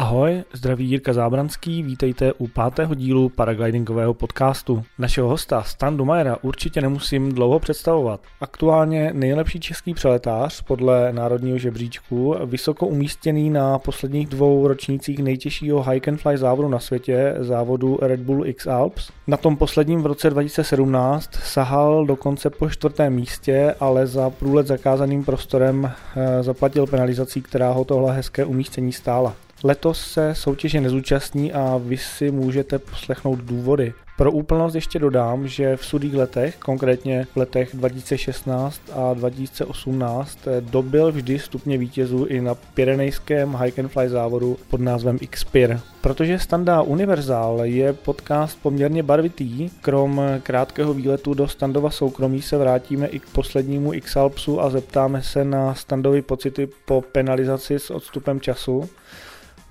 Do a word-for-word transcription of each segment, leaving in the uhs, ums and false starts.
Ahoj, zdraví Jirka Zábranský, vítejte u pátého dílu paraglidingového podcastu. Našeho hosta Stanislava Dumajera určitě nemusím dlouho představovat. Aktuálně nejlepší český přeletář podle národního žebříčku, vysoko umístěný na posledních dvou ročnících nejtěžšího Hike and Fly závodu na světě, závodu Red Bull X-Alps. Na tom posledním v roce dva tisíce sedmnáct sahal dokonce po čtvrtém místě, ale za průlet zakázaným prostorem zaplatil penalizací, která ho tohle hezké umístění stála. Letos se soutěže nezúčastní a vy si můžete poslechnout důvody. Pro úplnost ještě dodám, že v sudých letech, konkrétně v letech dva tisíce šestnáct a dva tisíce osmnáct, dobil vždy stupně vítězů i na pyrenejském Hike and Fly závodu pod názvem X-Pyr. Protože Standa Univerzál je podcast poměrně barvitý, krom krátkého výletu do Standova soukromí se vrátíme i k poslednímu X-Alpsu a zeptáme se na Standovy pocity po penalizaci s odstupem času.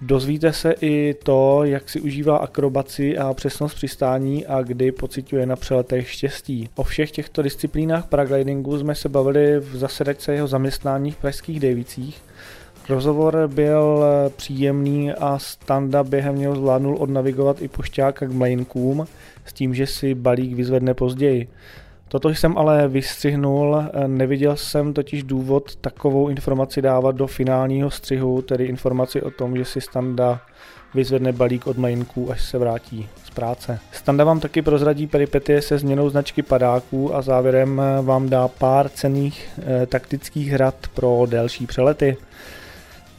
Dozvíte se i to, jak si užívá akrobaci a přesnost přistání a kdy pociťuje na přeletech štěstí. O všech těchto disciplínách paraglidingu jsme se bavili v zasedačce jeho zaměstnání v pražských Dejvicích. Rozhovor byl příjemný a Standa během něho zvládnul odnavigovat i pošťáka k mlejnkům s tím, že si balík vyzvedne později. Toto jsem ale vystřihnul, neviděl jsem totiž důvod takovou informaci dávat do finálního střihu, tedy informaci o tom, že si Standa vyzvedne balík od mlejnků, až se vrátí z práce. Standa vám taky prozradí peripetie se změnou značky padáků a závěrem vám dá pár cenných e, taktických rad pro delší přelety.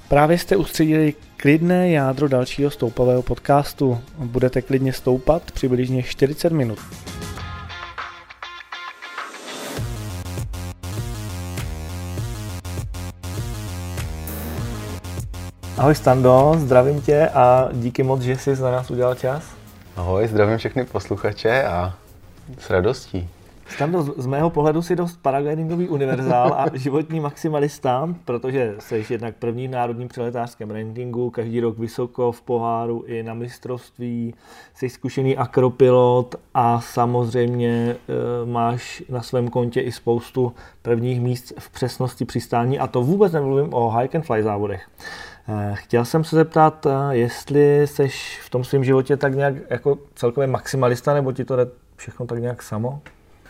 Právě jste ustředili klidné jádro dalšího stoupavého podcastu. Budete klidně stoupat přibližně čtyřicet minut. Ahoj Stando, zdravím tě a díky moc, že jsi na nás udělal čas. Ahoj, zdravím všechny posluchače a s radostí. Stando, z mého pohledu jsi dost paraglidingový univerzál a životní maximalista, protože jsi jednak první v národním přeletářském rankingu, každý rok vysoko v poháru i na mistrovství, jsi zkušený akropilot a samozřejmě e, máš na svém kontě i spoustu prvních míst v přesnosti přistání a to vůbec nemluvím o hike and fly závodech. Chtěl jsem se zeptat, jestli seš v tom svém životě tak nějak jako celkově maximalista, nebo ti to jde všechno tak nějak samo?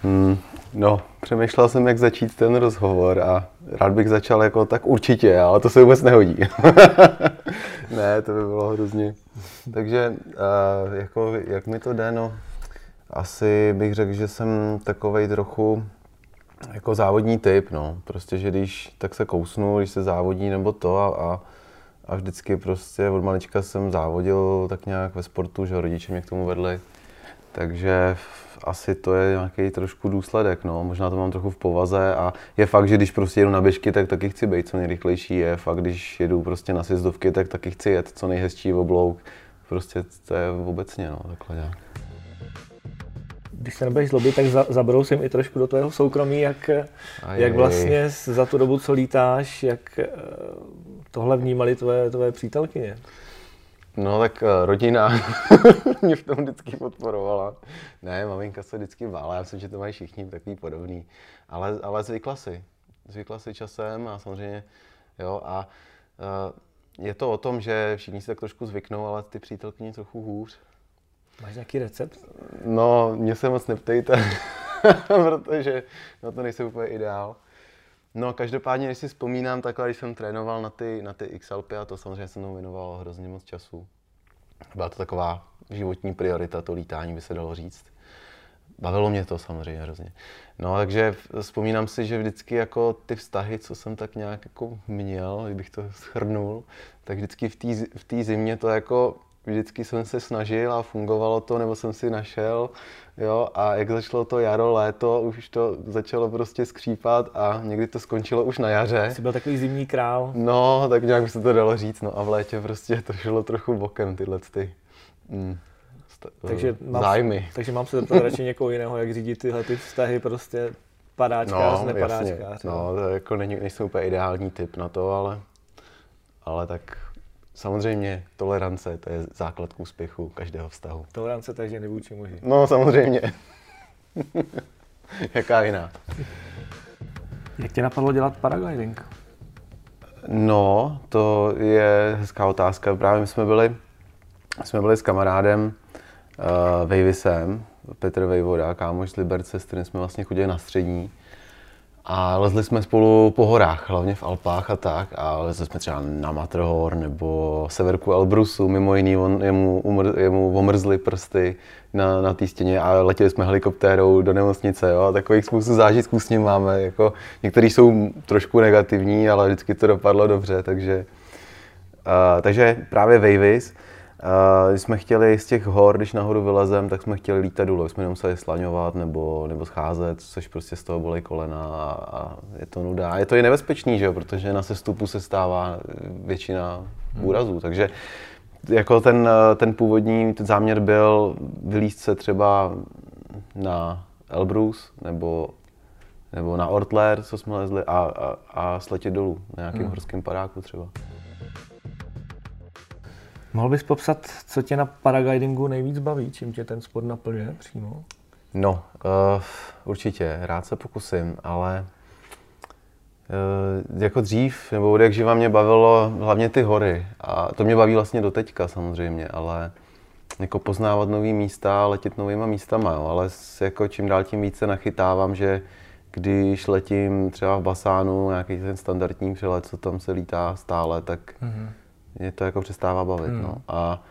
Hmm, no, přemýšlel jsem, jak začít ten rozhovor a rád bych začal jako tak určitě, ale to se vůbec nehodí. Ne, to by bylo hrozně. Takže jako, jak mi to jde, no, asi bych řekl, že jsem takovej trochu jako závodní typ, no. Prostě, že když tak se kousnu, když se závodí nebo to a, a A vždycky prostě od malička jsem závodil tak nějak ve sportu, že rodiče mě k tomu vedli. Takže asi to je nějaký trošku důsledek, no. Možná to mám trochu v povaze a je fakt, že když prostě jedu na běžky, tak taky chci být co nejrychlejší. Je fakt, když jedu prostě na sjezdovky, tak taky chci jet co nejhezčí oblouk. Prostě to je obecně, no, takhle nějak. Když se nebudeš zlobit, tak za, zabrousím i trošku do tvého soukromí, jak, jak vlastně za tu dobu, co lítáš, jak tohle vnímali tvoje, tvoje přítelkyně. No tak rodina mě v tom vždycky podporovala. Ne, maminka se vždycky bála, já myslím, že to mají všichni takový podobný. Ale, ale zvykla si. Zvykla si časem a samozřejmě, jo, a je to o tom, že všichni si tak trošku zvyknou, ale ty přítelkyně trochu hůř. Máš nějaký recept? No, mě se moc neptejte, protože na to nejsem úplně ideál. No, každopádně, když si vzpomínám takhle, když jsem trénoval na ty, na ty X-Alpy, a to samozřejmě jsem tomu věnoval hrozně moc času. Byla to taková životní priorita, to lítání by se dalo říct. Bavilo mě to samozřejmě hrozně. No, takže vzpomínám si, že vždycky jako ty vztahy, co jsem tak nějak jako měl, kdybych to shrnul, tak vždycky v té v zimě to jako vždycky jsem se snažil a fungovalo to, nebo jsem si našel, jo, a jak začalo to jaro, léto, už to začalo prostě skřípat a někdy to skončilo už na jaře. Jsi byl takový zimní král. No, tak nějak by se to dalo říct, no a v létě prostě to šlo trochu bokem tyhle ty mm, st- takže mám, zájmy. Takže mám se zeptat radši někoho jiného, jak řídit tyhle ty vztahy prostě padáčkář, no, nepadáčkář. Jasně. No, to jako není, nejsem úplně ideální tip na to, ale, ale tak... Samozřejmě tolerance, to je základ k úspěchu každého vztahu. Tolerance takže nevůči muži. No samozřejmě. Jaká jiná. Jak tě napadlo dělat paragliding? No, to je hezká otázka. Právě my jsme byli, jsme byli s kamarádem uh, Vejvisem, Petr Vejvoda, kámoš z Liberce, s kterým jsme vlastně chodili na střední. A lezli jsme spolu po horách, hlavně v Alpách a tak. A lezli jsme třeba na Matterhorn nebo severku Elbrusu, mimo jiný, on, jemu, umr, jemu omrzly prsty na, na té stěně a letěli jsme helikoptérou do nemocnice. Jo? A takových způsobů zážitků s ním máme. Jako, některý jsou trošku negativní, ale vždycky to dopadlo dobře. Takže, uh, takže právě Vejvis. Uh, jsme chtěli z těch hor, když nahoru vylezem, tak jsme chtěli lítat důle, jsme nemuseli slaňovat nebo, nebo scházet, což prostě z toho bolej kolena a, a je to nuda. A je to i nebezpečný, že jo, protože na sestupu se stává většina úrazů, hmm. takže jako ten, ten původní ten záměr byl vylízt se třeba na Elbrus nebo, nebo na Ortler, co jsme lezli, a, a, a sletět dolů na nějakým hmm. horským padáku třeba. Mohl bys popsat, co tě na paraglidingu nejvíc baví, čím tě ten sport naplňuje přímo? No, uh, určitě, rád se pokusím, ale uh, jako dřív, nebo od jak živa mě bavilo hlavně ty hory. A to mě baví vlastně do teďka samozřejmě, ale jako poznávat nový místa, letět novýma místama, jo. Ale jako čím dál tím více nachytávám, že když letím třeba v Basánu, nějaký ten standardní přelet, co tam se lítá stále, tak mm-hmm. mě to jako přestává bavit, hmm. no. A,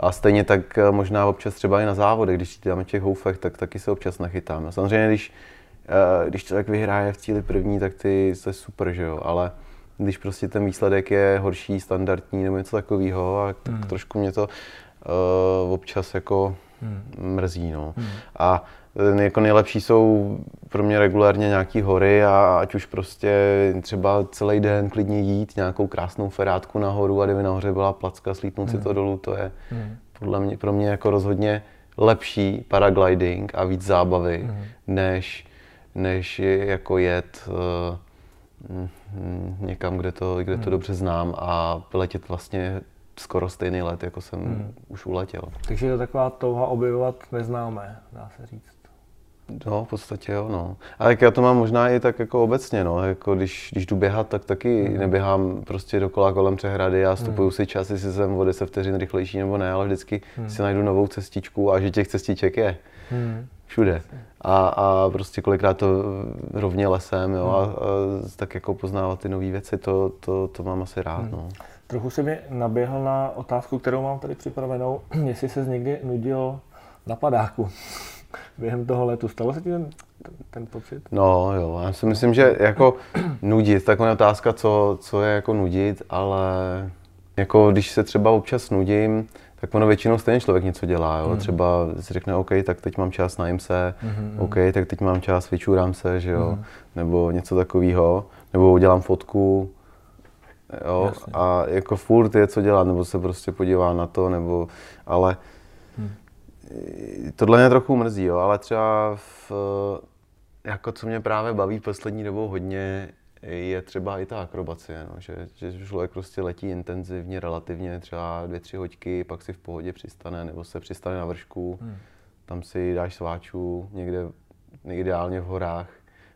a stejně tak možná občas třeba i na závodech, když dáme těch houfech, tak taky se občas nachytáme. Samozřejmě, když, když člověk vyhraje v cíli první, tak ty to je super, že jo, ale když prostě ten výsledek je horší, standardní nebo něco takového, tak hmm. trošku mě to uh, občas jako hmm. mrzí, no. Hmm. A jako nejlepší jsou pro mě regulárně nějaký hory a ať už prostě třeba celý den klidně jít nějakou krásnou ferátku nahoru a kdyby nahoře byla placka, slítnout si to dolů, to je mm. podle mě, pro mě jako rozhodně lepší paragliding a víc zábavy, mm. než, než jako jet uh, někam, kde to, kde mm. to dobře znám a letět vlastně skoro stejný let, jako jsem mm. už uletěl. Takže je to taková touha objevovat neznámé, dá se říct. No, v podstatě jo, no. A tak já to mám možná i tak jako obecně, no. Jako když, když jdu běhat, tak taky mm. neběhám prostě dokola kolem přehrady a vstupuju mm. si čas, jestli jsem o deset vteřin rychlejší nebo ne, ale vždycky mm. si najdu novou cestičku a že těch cestiček je mm. všude. A, a prostě kolikrát to rovně lesem, jo, mm. a, a tak jako poznávat ty nové věci, to, to, to mám asi rád, mm. no. Trochu se mi naběhl na otázku, kterou mám tady připravenou, jestli ses někdy nudil na padáku. Během toho letu stalo se ti ten, ten pocit? No jo, já si myslím, že jako nudit, taková otázka, co, co je jako nudit, ale jako když se třeba občas nudím, tak ono většinou stejně člověk něco dělá, jo. Hmm. Třeba si řekne, OK, tak teď mám čas, najím se, hmm. OK, tak teď mám čas, vyčůrám se, že jo, hmm. nebo něco takového, nebo udělám fotku, jo, jasně. A jako furt je co dělat, nebo se prostě podívá na to, nebo, ale hmm. tohle mě trochu mrzí, jo, ale třeba v, jako co mě právě baví poslední dobou hodně, je třeba i ta akrobacie, no, že, že člověk prostě letí intenzivně, relativně třeba dvě, tři hoďky, pak si v pohodě přistane, nebo se přistane na vršku, hmm. tam si dáš sváčů někde, ideálně v horách,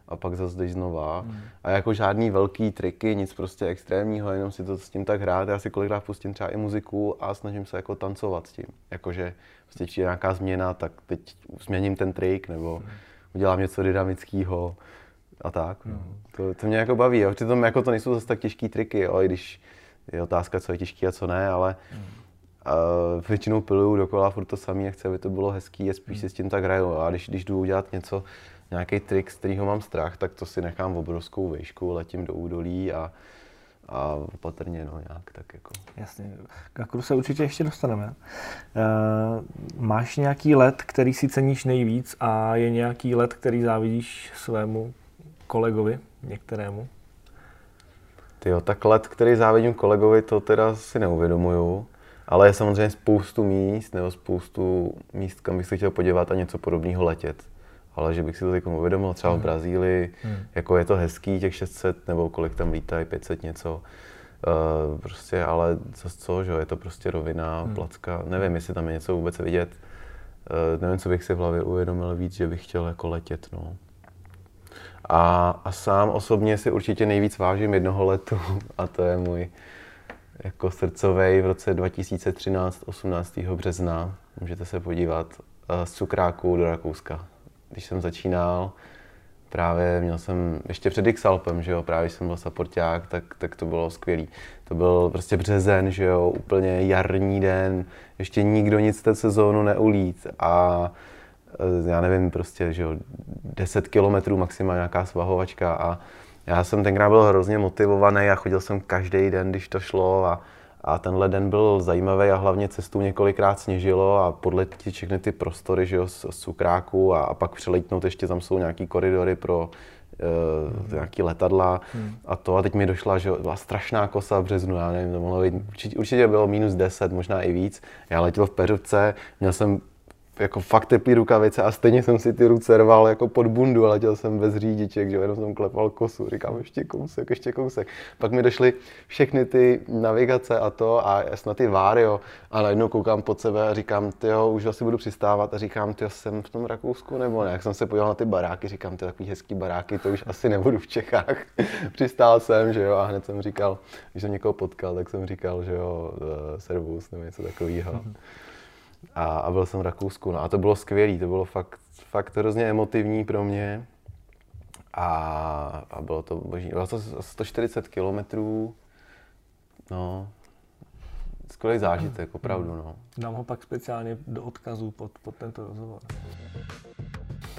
a pak zase jdeš znova. Hmm. A jako žádný velký triky, nic prostě extrémního, jenom si to s tím tak hrát. Já si kolikrát pustím třeba i muziku a snažím se jako tancovat s tím. Jakože prostě přijde nějaká změna, tak teď změním ten trik nebo hmm. udělám něco dynamického a tak. Hmm. To, to mě jako baví, jo. Přitom jako to nejsou zase tak těžký triky, jo. I když je otázka, co je těžký a co ne, ale hmm. uh, většinou piluju dokola furt to samý a chci, aby to bylo hezký a spíš hmm. si s tím tak hraju. A když, když jdu udělat něco, nějaký trik, z kterého mám strach, tak to si nechám v obrovskou výšku, letím do údolí a, a opatrně, no nějak tak jako. Jasně, k akru se určitě ještě dostaneme. Uh, máš nějaký let, který si ceníš nejvíc a je nějaký let, který závidíš svému kolegovi, některému? Tyjo, tak let, který závidím kolegovi, to teda si neuvědomuju. Ale je samozřejmě spoustu míst, nebo spoustu míst, kam bych se chtěl podívat a něco podobného letět. Ale že bych si to teď uvědomil, třeba v Brazílii, hmm. jako je to hezký, těch šest set, nebo kolik tam lítají, pět set něco, uh, prostě, ale co, co, že je to prostě rovina, hmm. placka, nevím, jestli tam je něco vůbec vidět, uh, nevím, co bych si v hlavě uvědomil víc, že bych chtěl jako letět, no. A, a sám osobně si určitě nejvíc vážím jednoho letu, a to je můj jako srdcovej v roce dva tisíce třináct, osmnáctého března. Můžete se podívat z Cukráku do Rakouska. Když jsem začínal, právě měl jsem, ještě před X-Alpem, že jo, právě když jsem byl supporták, tak, tak to bylo skvělý. To byl prostě březen, že jo, úplně jarní den, ještě nikdo nic té sezónu neulít a já nevím, prostě, že jo, deset kilometrů maximálně nějaká svahovačka a já jsem tenkrát byl hrozně motivovaný a chodil jsem každý den, když to šlo a, a tenhle den byl zajímavý a hlavně cestu několikrát sněžilo a podle tě všechny ty prostory, že jo, z, z Cukráku a, a pak přelítnout ještě, tam jsou nějaký koridory pro e, nějaký letadla hmm. a to a teď mi došla, že jo, byla strašná kosa v březnu, já nevím, to mohlo být, určitě, určitě bylo minus deset, možná i víc, já letěl v peřovce, měl jsem jako fakt teplý rukavice a stejně jsem si ty ruce rval jako pod bundu a letěl jsem bez řídiček, že jenom jsem klepal kosu, říkám ještě kousek, ještě kousek. Pak mi došly všechny ty navigace a to a snad ty Vario a najednou koukám pod sebe a říkám, tyjo, už asi budu přistávat a říkám, tyjo, jsem v tom Rakousku nebo ne? Jak jsem se podíval na ty baráky, říkám, ty takový hezký baráky, to už asi nebudu v Čechách. Přistál jsem, že jo, a hned jsem říkal, když jsem někoho potkal, tak jsem říkal, že jo, servus nebo něco takového. A, a byl jsem v Rakousku, no a to bylo skvělý, to bylo fakt, fakt hrozně emotivní pro mě a, a bylo to boží, bylo to sto čtyřicet kilometrů, no, skvělý zážitek, opravdu, no. Dám ho pak speciálně do odkazu pod, pod tento rozhovor.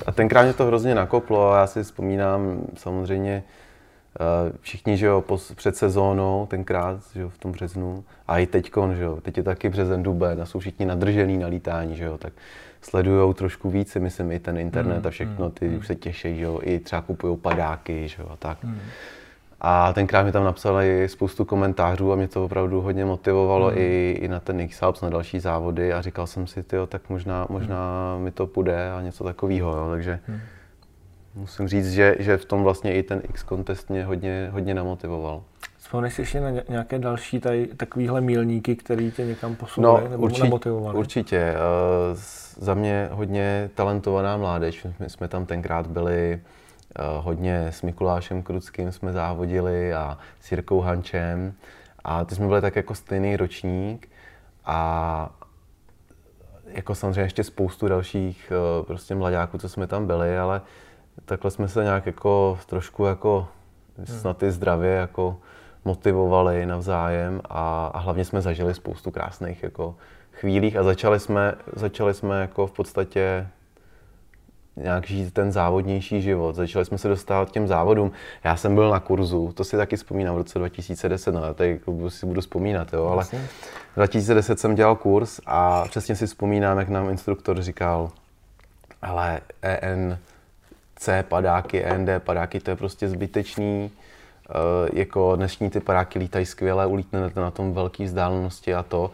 A tenkrát mě to hrozně nakoplo a já si vzpomínám samozřejmě, všichni, že jo, před sezónou, tenkrát, že jo, v tom březnu, a i teďkon, že jo, teď je taky březen, duben a jsou všichni nadržený na lítání, že jo, tak sledujou trošku víc, myslím, i ten internet mm, a všechno, ty mm. už se těší, že jo, i třeba kupují padáky, že jo, a tak. Mm. A tenkrát mi tam napsali spoustu komentářů a mě to opravdu hodně motivovalo mm. i, i na ten X-Alps, na další závody a říkal jsem si, tyjo, tak možná, možná mm. mi to půjde a něco takového, jo, takže mm. musím říct, že, že v tom vlastně i ten X-Contest mě hodně, hodně namotivoval. Vzpomněš si ještě na nějaké další tady, takovýhle milníky, které tě někam posunuly, no, nebo určitě, namotivovaly? Určitě. Uh, za mě hodně talentovaná mládež. My jsme tam tenkrát byli uh, hodně s Mikulášem Kruckým, jsme závodili a s Jirkou Hančem. A ty jsme byli tak jako stejný ročník. A jako samozřejmě ještě spoustu dalších uh, prostě mladáků, co jsme tam byli, ale takhle jsme se nějak jako trošku jako snad i zdravě jako motivovali navzájem a, a hlavně jsme zažili spoustu krásných jako chvílích a začali jsme, začali jsme jako v podstatě nějak žít ten závodnější život. Začali jsme se dostávat k těm závodům. Já jsem byl na kurzu, to si taky vzpomínám, v roce dva tisíce deset, no, tady si budu vzpomínat, jo, ale v dva tisíce deset jsem dělal kurz a přesně si vzpomínám, jak nám instruktor říkal, ale E N C padáky, E N D padáky, to je prostě zbytečný. E, jako dnešní ty padáky lítají skvěle, ulítnete na tom velké vzdálenosti a to.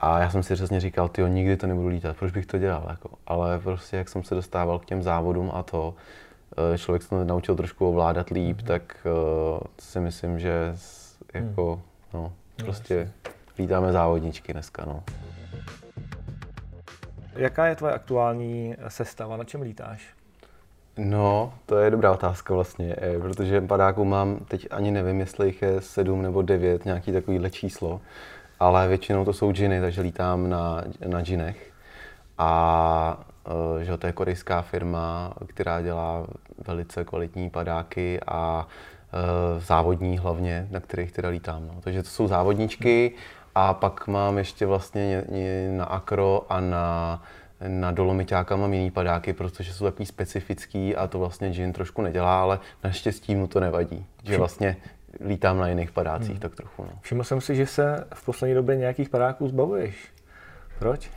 A já jsem si přesně říkal, tyjo, nikdy to nebudu lítat, proč bych to dělal? Jako, ale prostě jak jsem se dostával k těm závodům a to, e, člověk se to naučil trošku ovládat líp, mm. tak e, si myslím, že jako, mm. no, prostě lítáme závodničky dneska, no. Jaká je tvoje aktuální sestava, na čem lítáš? No, to je dobrá otázka vlastně, protože padáků mám, teď ani nevím, jestli jich je sedm nebo devět, nějaký takovýhle číslo, ale většinou to jsou džiny, takže lítám na, na džinech. A že to je korejská firma, která dělá velice kvalitní padáky a závodní hlavně, na kterých teda lítám. No. Takže to jsou závodničky a pak mám ještě vlastně na akro a na Na dolomiťáka mám jiný padáky, protože jsou takový specifický a to vlastně Gin trošku nedělá, ale naštěstí mu to nevadí, že vlastně lítám na jiných padácích hmm. tak trochu. No. Všiml jsem si, že se v poslední době nějakých padáků zbavuješ. Proč?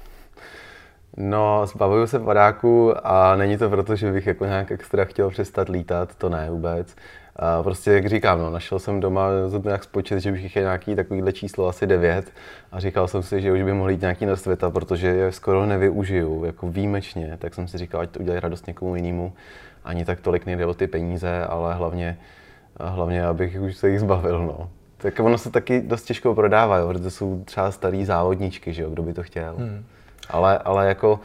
No, zbavuju se padáků a není to proto, že bych jako nějak extra chtěl přestat lítat, to ne vůbec. A prostě, jak říkám, no, našel jsem doma nějak spočet, že bych jich je nějaký takovýhle číslo, asi devět. A říkal jsem si, že už by mohl jít nějaký na světa, protože je skoro nevyužiju, jako výjimečně. Tak jsem si říkal, ať to udělají radost někomu jinému. Ani tak tolik nejde o ty peníze, ale hlavně, hlavně abych už se jich zbavil. No. Tak ono se taky dost těžko prodává, jo, protože jsou třeba starý závodničky, že jo, kdo by to chtěl. Hmm. Ale, ale jako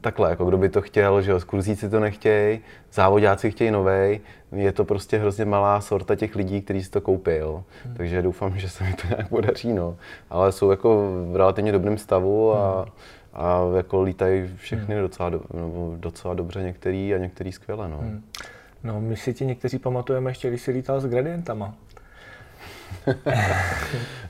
takhle, jako kdo by to chtěl, že jo, kurzíci to nechtějí, závodáci chtějí novej, je to prostě hrozně malá sorta těch lidí, kteří si to koupil, hmm. takže doufám, že se mi to nějak podaří, no. Ale jsou jako v relativně dobrém stavu a, hmm. a jako lítají všechny hmm. docela, do, no, docela dobře některý a některý skvěle, no. Hmm. No, my si ti někteří pamatujeme ještě, když si lítal s gradientama.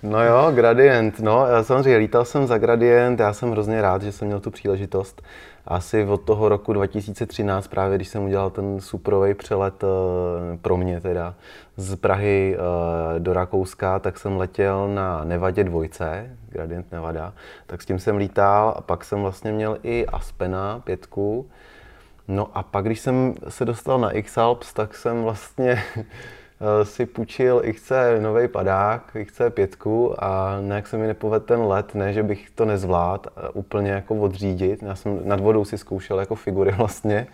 No jo, gradient, no samozřejmě lítal jsem za gradient, já jsem hrozně rád, že jsem měl tu příležitost. Asi od toho roku dva tisíce třináct, právě když jsem udělal ten suprovej přelet pro mě teda z Prahy do Rakouska, tak jsem letěl na Nevadě dvojce, Gradient Nevada, tak s tím jsem lítal a pak jsem vlastně měl i Aspena pětku. No a pak, když jsem se dostal na X-Alps, tak jsem vlastně si půjčil X C nový padák, X C pět a nějak se mi nepovedl ten let, ne, že bych to nezvládl úplně jako odřídit. Já jsem nad vodou si zkoušel jako figury vlastně.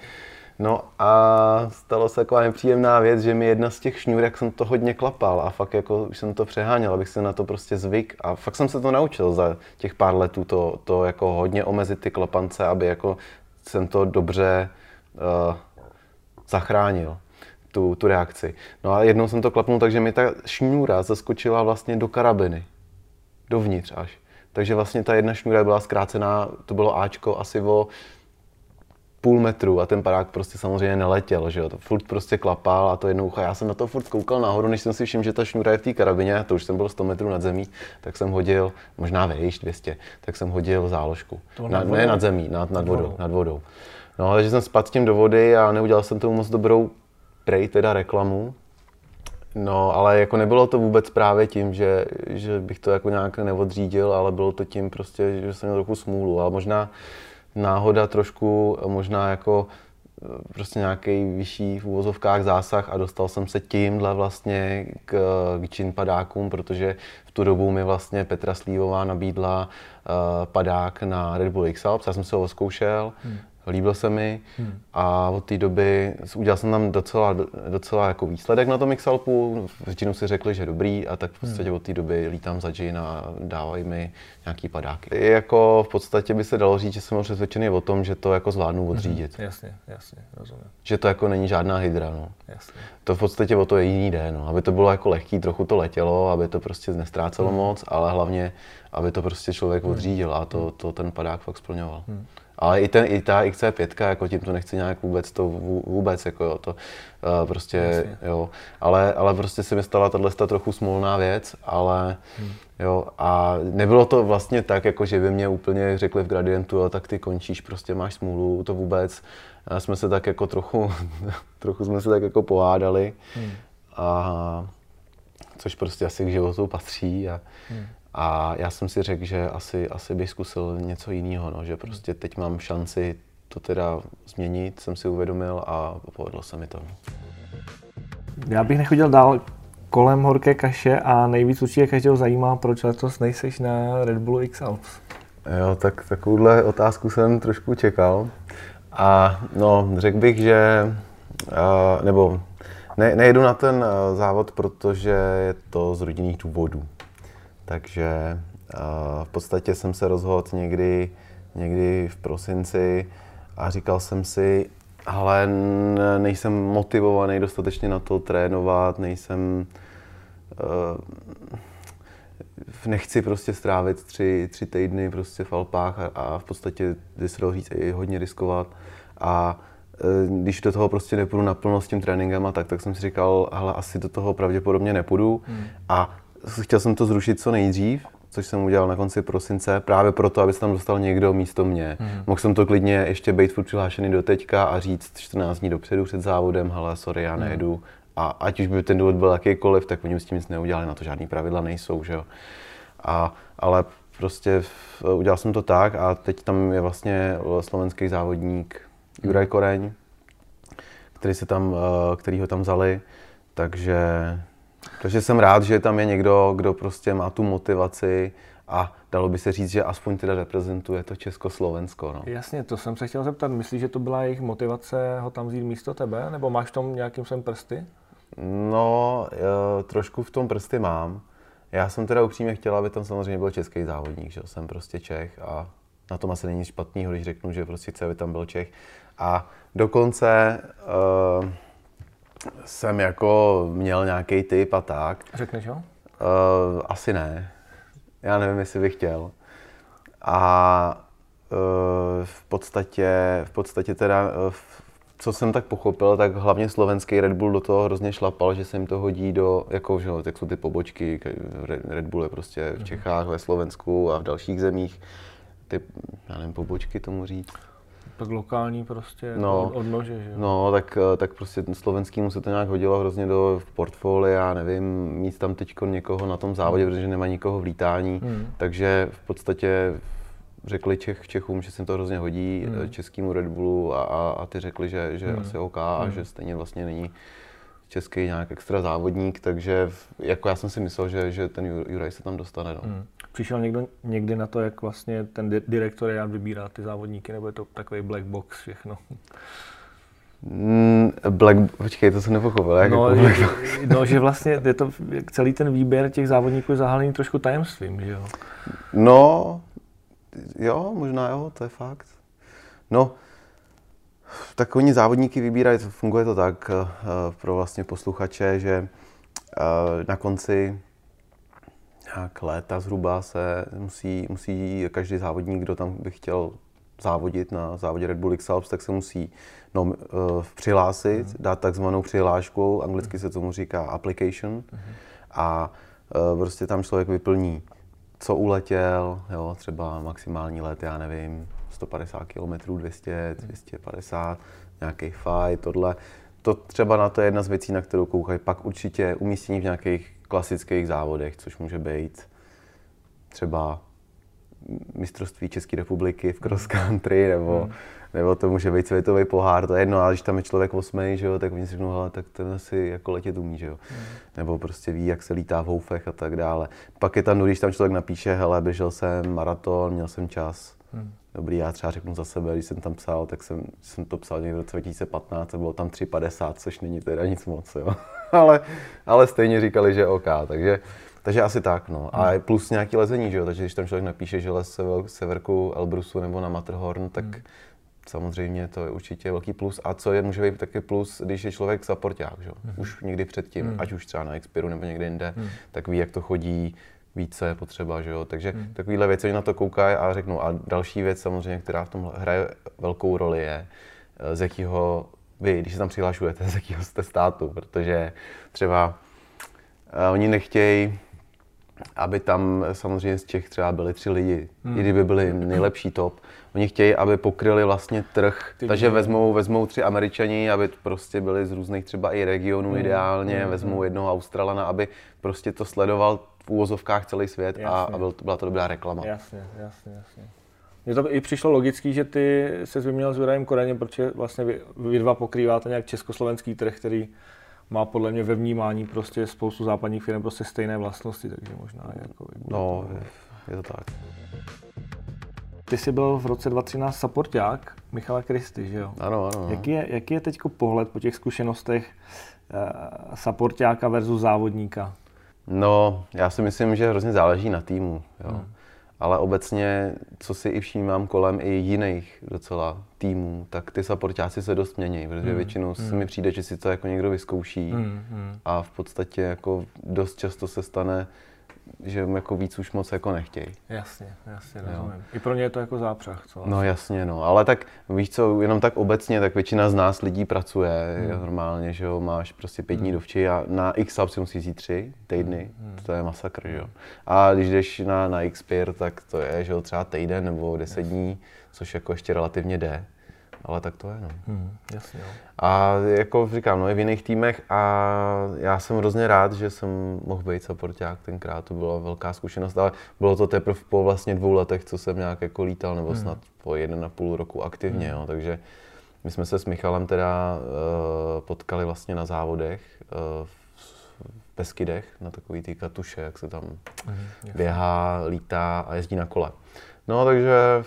No a stalo se taková nepříjemná věc, že mi jedna z těch šňůr, jak jsem to hodně klapal a fakt jako už jsem to přeháněl, abych se na to prostě zvyk a fakt jsem se to naučil za těch pár letů, to, to jako hodně omezit ty klapance, aby jako jsem to dobře uh, zachránil. Tu, tu reakci. No a jednou jsem to klapnul, takže mi ta šňůra zaskočila vlastně do karabiny. Dovnitř až. Takže vlastně ta jedna šňůra byla zkrácená, to bylo áčko asi o půl metru a ten padák prostě samozřejmě neletěl, že jo. To furt prostě klapal a to jednou ucho. Já jsem na to furt koukal nahoru, než jsem si všiml, že ta šňůra je v té karabině, to už jsem byl sto metrů nad zemí, tak jsem hodil, možná vejš dvě stě, tak jsem hodil záložku. Na, ne nad zemí, nad, nad, vodou, vodou. nad vodou. No ale že jsem spadl s tím do vody a neudělal jsem tomu moc dobrou prej teda reklamu, no ale jako nebylo to vůbec právě tím, že, že bych to jako nějak neodřídil, ale bylo to tím prostě, že jsem měl trochu smůlu, ale možná náhoda trošku, možná jako prostě nějaký vyšší v uvozovkách zásah a dostal jsem se tímhle vlastně k, k Gin padákům, protože v tu dobu mi vlastně Petra Slívová nabídla uh, padák na Red Bull X-Alps, já jsem se ho zkoušel. Hmm. Líbil se mi hmm. a od té doby udělal jsem tam docela, docela jako výsledek na tom X-Alpu. V Ginu si řekli, že dobrý a tak v podstatě hmm. od té doby lítám za Gin a dávají mi nějaký padáky. Jako v podstatě by se dalo říct, že jsem přesvědčený o tom, že to jako zvládnu odřídit. Hmm. Jasně, jasně, rozumím. Že to jako není žádná hydra, no. Jasně. To v podstatě o to je jiný den, no. Aby to bylo jako lehký, trochu to letělo, aby to prostě nestrácelo hmm. moc, ale hlavně, aby to prostě člověk hmm. odřídil a to, to ten padák fakt splňoval. Hmm. Ale i, ten, i ta X C pět, jako tím to nechci nějak vůbec, to vůbec, jako jo, to uh, prostě, Jasně. jo, ale, ale prostě se mi stala tato trochu smolná věc, ale hmm. jo, a nebylo to vlastně tak, jako že by mě úplně řekli v gradientu, jo, tak ty končíš, prostě máš smůlu, to vůbec, a jsme se tak jako trochu, trochu jsme se tak jako pohádali, hmm. a, což prostě asi k životu patří. A, hmm. A já jsem si řekl, že asi, asi bych zkusil něco jiného, no, že prostě teď mám šanci to teda změnit, jsem si uvědomil a povedlo se mi to. Já bych nechodil dál kolem horké kaše a nejvíc určitě každého zajímá, proč letos nejseš na Red Bull X-Alps. Jo, tak takovouhle otázku jsem trošku čekal a no, řekl bych, že uh, nebo ne, nejedu na ten uh, závod, protože je to z rodinných důvodů. Takže v podstatě jsem se rozhodl někdy, někdy v prosinci a říkal jsem si, ale nejsem motivovaný dostatečně na to trénovat, nejsem, nechci prostě strávit tři, tři týdny prostě v Alpách a, a v podstatě, když se dalo říct, i hodně riskovat. A když do toho prostě nepůjdu naplno s tím tréninkem a tak, tak jsem si říkal, hele, asi do toho pravděpodobně nepůjdu. Hmm. A chtěl jsem to zrušit co nejdřív, což jsem udělal na konci prosince, právě proto, aby se tam dostal někdo místo mě. Hmm. Mohl jsem to klidně ještě být furt přihlášený do teďka a říct čtrnáct dní dopředu před závodem, hele, sorry, já nejedu. Hmm. A ať už by ten důvod byl jakýkoliv, tak oni s tím nic neudělali, na to žádný pravidla nejsou, že jo. A, ale prostě udělal jsem to tak a teď tam je vlastně slovenský závodník Juraj Koreň, který se tam, který ho tam vzali, takže... Takže jsem rád, že tam je někdo, kdo prostě má tu motivaci a dalo by se říct, že aspoň teda reprezentuje to Československo. No. Jasně, to jsem se chtěl zeptat. Myslíš, že to byla jejich motivace ho tam vzít místo tebe? Nebo máš v tom nějakým svém prsty? No, trošku v tom prsty mám. Já jsem teda upřímně chtěl, aby tam samozřejmě byl český závodník, že jsem prostě Čech a na tom asi není nic špatného, když řeknu, že prostě by tam byl Čech. A dokonce uh, jsem jako měl nějaký tip a tak. Řekneš ho? Uh, asi ne. Já nevím, jestli bych chtěl. A uh, v podstatě, v podstatě teda, uh, co jsem tak pochopil, tak hlavně slovenský Red Bull do toho hrozně šlapal, že se jim to hodí do, jako, že, tak jsou ty pobočky, Red Bull je prostě v Čechách, ve Slovensku a v dalších zemích. Ty, já nevím, pobočky tomu říct. Tak lokální prostě, no, odnože, že jo? No, tak, tak prostě slovenskýmu se to nějak hodilo hrozně do portfolia, nevím, mít tam teďko někoho na tom závodě, protože nemá nikoho v lítání, hmm. takže v podstatě řekli Čech, Čechům, že se to hrozně hodí, hmm. českému Red Bullu a, a, a ty řekli, že, že hmm. asi OK a hmm. že stejně vlastně není český nějak extra závodník, takže jako já jsem si myslel, že, že ten Juraj se tam dostane. No. Hmm. Přišel někdo někdy na to, jak vlastně ten direktoriát vybírá ty závodníky, nebo je to takový black box všechno? Mm, black, počkej, to jsem nepochopil. Jak no, jako že, no, že vlastně je to, celý ten výběr těch závodníků je zahalený trošku tajemstvím, že jo? No, jo, možná jo, to je fakt. No. Tak oni závodníky vybírají, funguje to tak pro vlastně posluchače, že na konci nějak léta zhruba se musí, musí každý závodník, kdo tam by chtěl závodit na závodě Red Bull X-Alps, tak se musí no, přihlásit, dát takzvanou přihlášku, anglicky se tomu říká application, a prostě tam člověk vyplní, co uletěl, jo, třeba maximální let, já nevím, sto padesát kilometrů, dvě stě, dvě stě padesát, nějaký faj, tohle. To třeba na to je jedna z věcí, na kterou koukají. Pak určitě umístění v nějakých klasických závodech, což může být třeba mistrovství České republiky v cross country, nebo, nebo to může být světový pohár, to je jedno, ale když tam je člověk osmej, že jo, tak oni si řeknou, hele, tak ten asi jako letět umí, že jo. Nebo prostě ví, jak se lítá v houfech a tak dále. Pak je tam, když tam člověk napíše, hele, běžel jsem maraton, měl jsem čas. Dobrý, já třeba řeknu za sebe, když jsem tam psal, tak jsem, jsem to psal někdy v roce dva tisíce patnáct a bylo tam tři padesát, což není teda nic moc, jo. ale, ale stejně říkali, že OK, takže, takže asi tak, no. A hmm. plus nějaký lezení, že jo, takže když tam člověk napíše, že lez severku Elbrusu nebo na Matterhorn, tak hmm. samozřejmě to je určitě velký plus. A co je, může být taky plus, když je člověk supporták, že jo, hmm. už někdy předtím, hmm. ať už třeba na X-Pyru nebo někde jinde, hmm. tak ví, jak to chodí, víc, co je potřeba, že jo, takže mm. takovýhle věci, oni na to koukají a řeknou. A další věc samozřejmě, která v tom hraje velkou roli, je, z jakého vy, když se tam přihlašujete, z jakého jste státu, protože třeba uh, oni nechtějí, aby tam samozřejmě z Čech třeba byli tři lidi, mm. i kdyby byli nejlepší top. Oni chtějí, aby pokryli vlastně trh, Ty takže vezmou, vezmou tři Američani, aby prostě byli z různých třeba i regionů mm. ideálně, mm. vezmou jednoho Australana, aby prostě to sledoval v úvozovkách celý svět a, a byl, byla to dobrá reklama. Jasně, jasně, jasně. Mně to i přišlo logický, že ty se vyměnil s Jurajem Koreňem, protože vlastně vy, vy dva pokrýváte nějak československý trh, který má podle mě ve vnímání prostě spoustu západních firm prostě stejné vlastnosti, takže možná jako... No, to, je to tak. Ty jsi byl v roce dva tisíce třináct supporták Michala Kristy, že jo? Ano, ano. Jaký je, jaký je teďko pohled po těch zkušenostech uh, supportáka versus závodníka? No, já si myslím, že hrozně záleží na týmu, jo. Hmm. Ale obecně, co si i všímám kolem i jiných docela týmů, tak ty supportáci se dost mění, protože hmm. většinou se hmm. mi přijde, že si to jako někdo vyzkouší hmm. a v podstatě jako dost často se stane, že jako víc už moc jako nechtějí. Jasně, jasně, rozumím. Jo. I pro ně je to jako zápřah, co? No jasně, no, ale tak víš co, jenom tak obecně, tak většina z nás lidí pracuje mm. normálně, že jo, máš prostě pět mm. dní dovči a na X-Alps si musíš jít tři týdny, mm. to je masakr, že jo. A když jdeš na, na X-Pyr, tak to je, že jo, třeba týden nebo deset yes. dní, což jako ještě relativně jde, ale tak to je, no. Mm. Jasně, jo. A jako říkám, no je v jiných týmech a já jsem hrozně rád, že jsem mohl být supporták tenkrát, to byla velká zkušenost, ale bylo to teprve po vlastně dvou letech, co jsem nějak jako lítal, nebo snad po jeden a půl roku aktivně, mm. jo, takže my jsme se s Michalem teda uh, potkali vlastně na závodech uh, v Beskydech, na takový ty katuše, jak se tam mm. běhá, lítá a jezdí na kole. No takže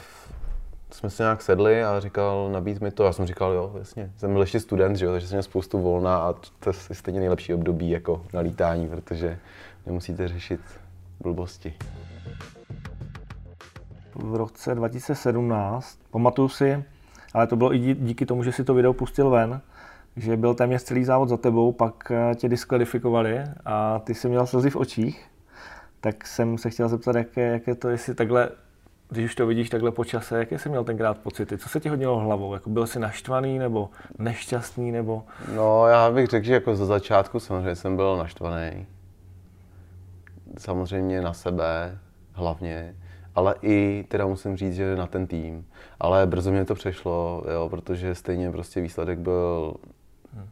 jsme se nějak sedli a říkal, nabíd mi to. Já jsem říkal, jo, jasně. Jsem byl ještě student, že jo, takže jsem měl spoustu volna a to je stejně nejlepší období jako na lítání, protože nemusíte řešit blbosti. v roce dva tisíce sedmnáct. Pamatuju si, ale to bylo i díky tomu, že si to video pustil ven, že byl téměř celý závod za tebou, pak tě diskvalifikovali a ty jsi měl slzy v očích. Tak jsem se chtěl zeptat, jak je, jak je to, jestli takhle, když už to vidíš takhle po čase, jaké jsi měl tenkrát pocity? Co se ti hodilo hlavou? Jako byl jsi naštvaný nebo nešťastný? Nebo... No, já bych řekl, že jako za začátku samozřejmě jsem byl naštvaný. Samozřejmě na sebe hlavně, ale i teda musím říct, že na ten tým. Ale brzo mě to přešlo, jo, protože stejně prostě výsledek byl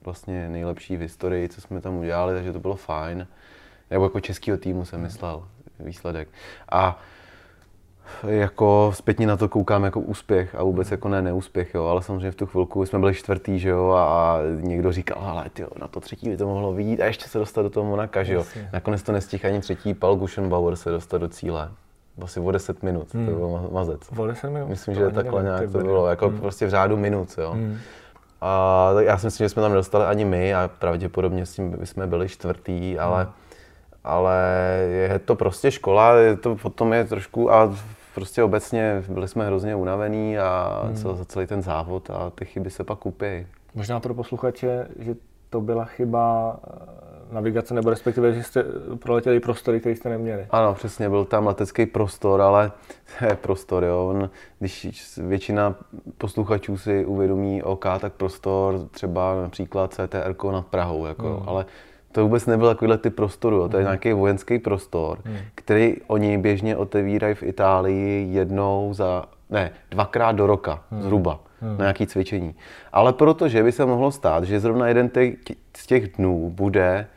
vlastně nejlepší v historii, co jsme tam udělali, takže to bylo fajn. Nebo jako českého týmu jsem myslel výsledek. A jako zpětně na to koukám jako úspěch a vůbec jako ne neúspěch, jo, ale samozřejmě v tu chvilku jsme byli čtvrtý, že jo, a někdo říkal, ale tyjo, na to třetí by to mohlo vyjít a ještě se dostat do toho Monaka, že jo. Nakonec to nestihl ani třetí, Paul Guschenbauer se dostal do cíle. Asi o deset minut, hmm. to byl mazec. O deset minut? Myslím, to že takhle nějak to bylo, jako hmm. prostě v řádu minut, jo. Hmm. A tak já si myslím, že jsme tam nedostali ani my a pravděpodobně s tím bychom byli čtvrtý, ale hmm. ale je to prostě škola, je to potom je trošku a prostě obecně byli jsme hrozně unavení a hmm. cel, za celý ten závod a ty chyby se pak kupí. Možná pro posluchače, že to byla chyba navigace nebo respektive, že jste proletěli prostory, které jste neměli. Ano, přesně, byl tam letecký prostor, ale prostor, jo. On, když většina posluchačů si uvědomí OK, tak prostor třeba například C T R ko nad Prahou, jako, hmm. ale to vůbec nebyl takovýhle typ prostoru, jo. To je nějaký vojenský prostor, hmm. který oni běžně otevírají v Itálii jednou za, ne, dvakrát do roka hmm. zhruba hmm. na nějaké cvičení. Ale protože by se mohlo stát, že zrovna jeden z těch dnů bude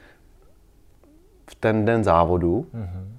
v ten den závodu, hmm.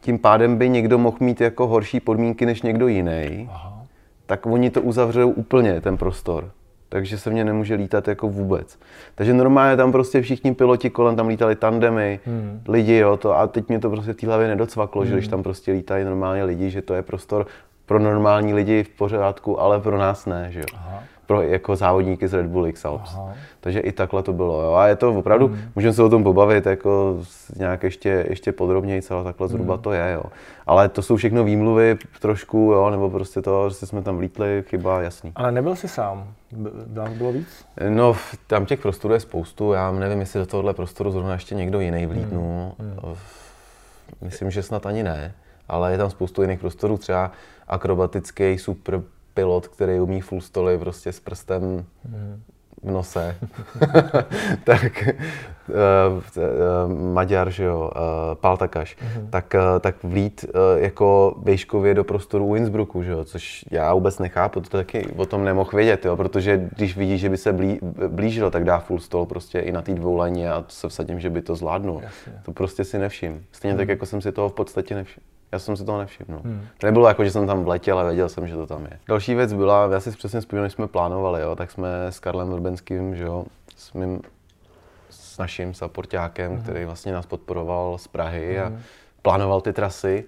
tím pádem by někdo mohl mít jako horší podmínky než někdo jiný, aha, tak oni to uzavřou úplně, ten prostor. Takže se mě nemůže lítat jako vůbec. Takže normálně tam prostě všichni piloti kolem tam lítali tandemy, hmm. lidi, jo, to, a teď mě to prostě v té hlavě nedocvaklo, hmm. že když tam prostě lítají normálně lidi, že to je prostor pro normální lidi v pořádku, ale pro nás ne, že jo. Aha. Pro jako závodníky z Red Bull X-Alps. Takže i takhle to bylo, jo. A je to opravdu, hmm. můžeme se o tom pobavit jako nějak ještě, ještě podrobněji, ale takhle zhruba hmm. to je, jo. Ale to jsou všechno výmluvy trošku, jo, nebo prostě to, že jsme tam vlítli, chyba, jasný. Ale nebyl jsi sám? Dám bylo víc? No, tam těch prostorů je spoustu, já nevím, jestli do tohohle prostoru zrovna ještě někdo jiný vlítnul. Hmm. Hmm. Myslím, že snad ani ne, ale je tam spoustu jiných prostorů, třeba akrobatický super pilot, který umí full stoly prostě s prstem v nose, tak Maďar, že jo, Pál Takáš, tak, tak vlít jako běžkově do prostoru u Innsbrucku, že jo, což já vůbec nechápu, to taky o tom nemohl vědět, jo, protože když vidí, že by se blí, blížilo, tak dá full stall prostě i na té dvoulajně a se vsadím, že by to zvládnul. To prostě si nevšim. Stejně tak, jako jsem si toho v podstatě nevšim. Já jsem si toho nevšiml. Hmm. Nebylo jako, že jsem tam vletěl, ale věděl jsem, že to tam je. Další věc byla, já si přesně vzpomínám, když jsme plánovali, jo, tak jsme s Karlem Urbenským, že jo, s mým, s naším supportákem, hmm. který vlastně nás podporoval z Prahy hmm. a plánoval ty trasy,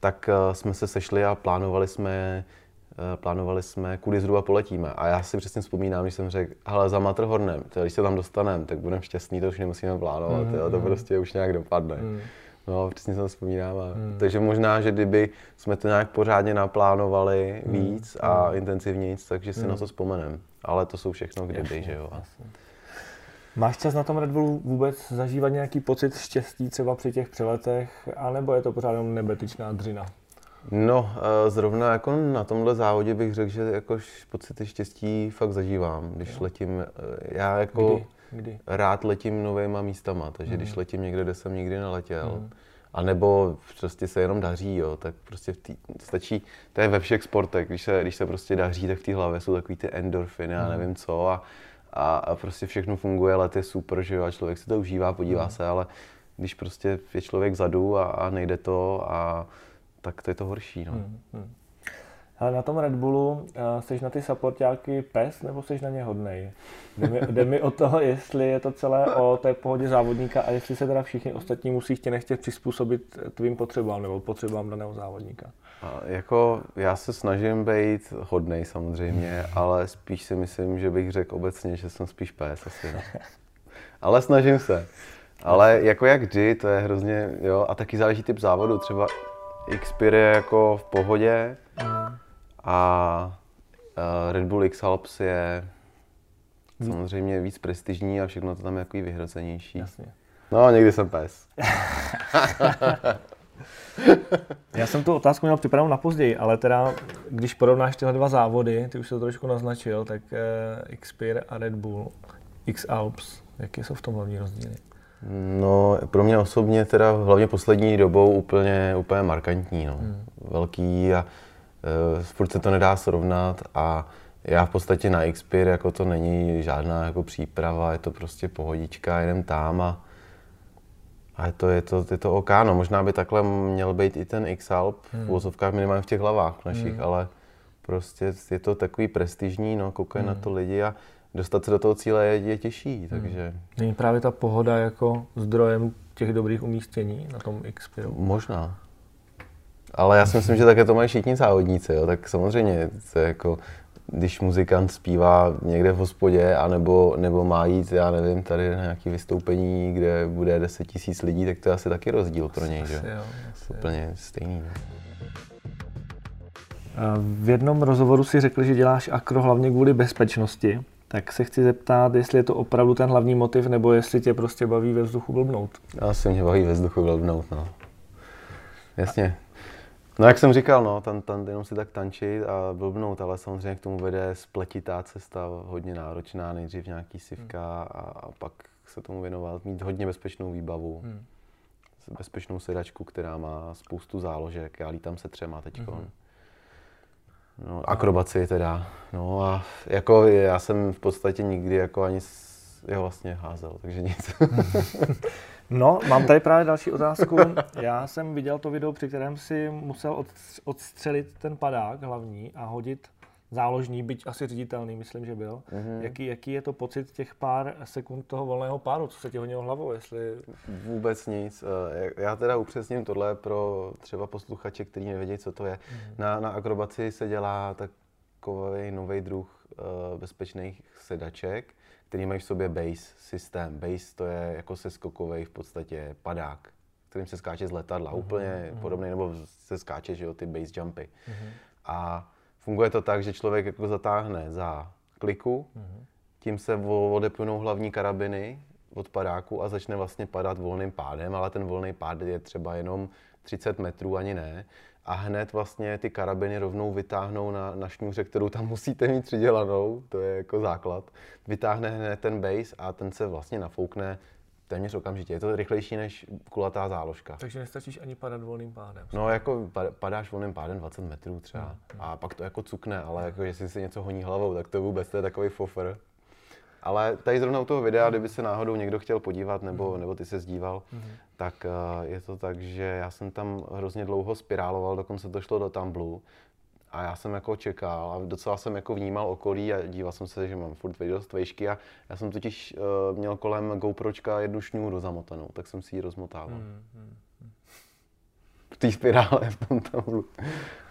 tak uh, jsme se sešli a plánovali jsme, uh, plánovali jsme, kudy zhruba poletíme. A já si přesně vzpomínám, když jsem řekl, hele, za Matterhornem, teda, když se tam dostaneme, tak budeme šťastní, to už nemusíme plánovat, hmm. jo, to prostě už nějak dopadne. Hmm. No, přesně se to vzpomínám. Hmm. Takže možná, že kdyby jsme to nějak pořádně naplánovali hmm. víc a hmm. intenzivnějc, takže si hmm. na to vzpomenem. Ale to jsou všechno kdyby, jasně, že jo. Jasně. Máš čas na tom Red Bullu vůbec zažívat nějaký pocit štěstí třeba při těch přeletech, anebo je to pořád jenom nebetyčná dřina? No, zrovna jako na tomhle závodě bych řekl, že jako pocity štěstí fakt zažívám, když jo. letím. Já jako... Kdy? Kdy? Rád letím novejma místama, takže mm. když letím někde, kde jsem nikdy neletěl, mm. anebo prostě se jenom daří, jo, tak prostě v tý, stačí, to je ve všech sportech, když se, když se prostě daří, tak v té hlavě jsou takový ty endorfiny mm. a nevím co a, a, a prostě všechno funguje, let je super, že jo, a člověk si to užívá, podívá mm. se, ale když prostě je člověk vzadu a, a nejde to, a, tak to je to horší, no. Mm. Mm. Ale na tom Red Bullu jsi na ty supportáky pes, nebo jsi na ně hodnej? Jde mi, jde mi o to, jestli je to celé o té pohodě závodníka a jestli se teda všichni ostatní musí chtě nechtě přizpůsobit tvým potřebám nebo potřebám daného závodníka. A jako já se snažím být hodnej samozřejmě, ale spíš si myslím, že bych řekl obecně, že jsem spíš pes asi. No. Ale snažím se. Ale jako jak kdy, to je hrozně, jo, a taky záleží typ závodu třeba. X-Pyr je jako v pohodě a Red Bull X-Alps je samozřejmě víc prestižní a všechno to tam je takový vyhrocenější. Jasně. No, někdy jsem pes. Já jsem tu otázku měl připravenou na později, ale teda, když porovnáš tyhle dva závody, ty už jsi to trošku naznačil, tak eh, X-Pyr a Red Bull X-Alps, jaké jsou v tom hlavní rozdíly? No, pro mě osobně teda hlavně poslední dobou úplně, úplně markantní, no. Hmm. Velký a eh, furt se to nedá srovnat a já v podstatě na X-Pyr jako to není žádná jako příprava, je to prostě pohodička, jdem tam a A to je to, je to OK, no, možná by takhle měl být i ten X-Alp, hmm. v úvozovkách minimálně v těch hlavách našich, hmm. ale prostě je to takový prestižní, no, koukají hmm. na to lidi a dostat se do toho cíle je, je těžší, takže... Není právě ta pohoda jako zdrojem těch dobrých umístění na tom X-Pyru? Možná. Ale já si myslím, že také to mají všichni závodníci, jo, tak samozřejmě se jako... Když muzikant zpívá někde v hospodě, anebo, nebo má jít, já nevím, tady na nějaké vystoupení, kde bude deset tisíc lidí, tak to je asi taky rozdíl pro něj, asi, že? Jo, asi, úplně jo. Stejný. Ne? V jednom rozhovoru si řekl, že děláš akro hlavně kvůli bezpečnosti, tak se chci zeptat, jestli je to opravdu ten hlavní motiv, nebo jestli tě prostě baví ve vzduchu blbnout. Asi mě baví ve vzduchu blbnout, no. Jasně. No jak jsem říkal, no, tam, tam jenom si tak tančit a blbnout, ale samozřejmě k tomu vede spletitá cesta, hodně náročná, nejdřív nějaký sivka a, a pak se tomu věnovat, mít hodně bezpečnou výbavu, hmm. bezpečnou sedačku, která má spoustu záložek, já lítám se třema teďko. Hmm. No, akrobaci teda, no a jako já jsem v podstatě nikdy jako ani jo, vlastně házel, takže nic. No, mám tady právě další otázku. Já jsem viděl to video, při kterém si musel odstřelit ten padák hlavní a hodit záložní, byť asi ředitelný, myslím, že byl. Mm-hmm. Jaký, jaký je to pocit těch pár sekund toho volného páru? Co se ti honilo hlavou, jestli... Vůbec nic. Já teda upřesním tohle pro třeba posluchače, kteří nevědí, co to je. Mm-hmm. Na, na akrobaci se dělá takový nový druh bezpečných sedaček, který mají v sobě base systém. Base to je jako seskokovej v podstatě padák, kterým se skáče z letadla, uhum, úplně uhum. podobný, nebo se skáče, že jo, ty base jumpy. Uhum. A funguje to tak, že člověk jako zatáhne za kliku, uhum. tím se odepnou hlavní karabiny od padáku a začne vlastně padat volným pádem, ale ten volný pád je třeba jenom třicet metrů, ani ne. A hned vlastně ty karabiny rovnou vytáhnou na, na šňůře, kterou tam musíte mít přidělanou, to je jako základ. Vytáhne hned ten base a ten se vlastně nafoukne téměř okamžitě. Je to rychlejší než kulatá záložka. Takže nestačíš ani padat volným pádem. No jako padáš volným pádem dvacet metrů třeba no, no. a pak to jako cukne, ale jako, jestli si něco honí hlavou, tak to vůbec to je takový fofr. Ale tady zrovna u toho videa, kdyby se náhodou někdo chtěl podívat, nebo, nebo ty se zdíval, mm-hmm. tak je to tak, že já jsem tam hrozně dlouho spiráloval, dokonce to šlo do tumblu. A já jsem jako čekal a docela jsem jako vnímal okolí a díval jsem se, že mám furt dost vejšky a já jsem totiž uh, měl kolem GoPročka jednu šňůru zamotanou, tak jsem si ji rozmotával. Mm-hmm. V té spirále, v tom tumblu.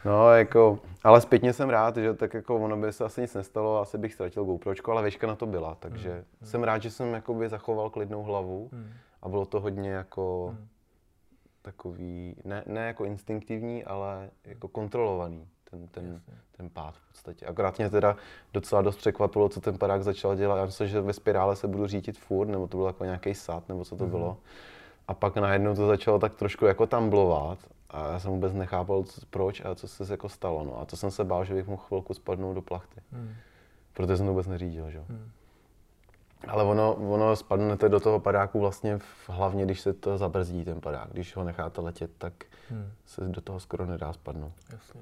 No, jako, ale zpětně jsem rád, že tak jako ono by se asi nic nestalo, asi bych ztratil GoPročko, ale vejška na to byla, takže mm, mm. jsem rád, že jsem jakoby zachoval klidnou hlavu mm. a bylo to hodně jako mm. takový, ne, ne jako instinktivní, ale jako kontrolovaný ten, ten, ten pád v podstatě. Akorát mě teda docela dost překvapilo, co ten padák začal dělat, já myslím, že ve spirále se budu řítit furt, nebo to byl jako nějaký sad, nebo co to mm. bylo. A pak najednou to začalo tak trošku jako tamblovat a já jsem vůbec nechápal, co, proč a co se jako stalo. No. A to jsem se bál, že bych mohl chvilku spadnout do plachty, hmm. protože jsem to vůbec neřídil. Že? Hmm. Ale ono, ono spadnete do toho padáku vlastně v, hlavně, když se to zabrzdí ten padák. Když ho necháte letět, tak hmm. se do toho skoro nedá spadnout. Jasně.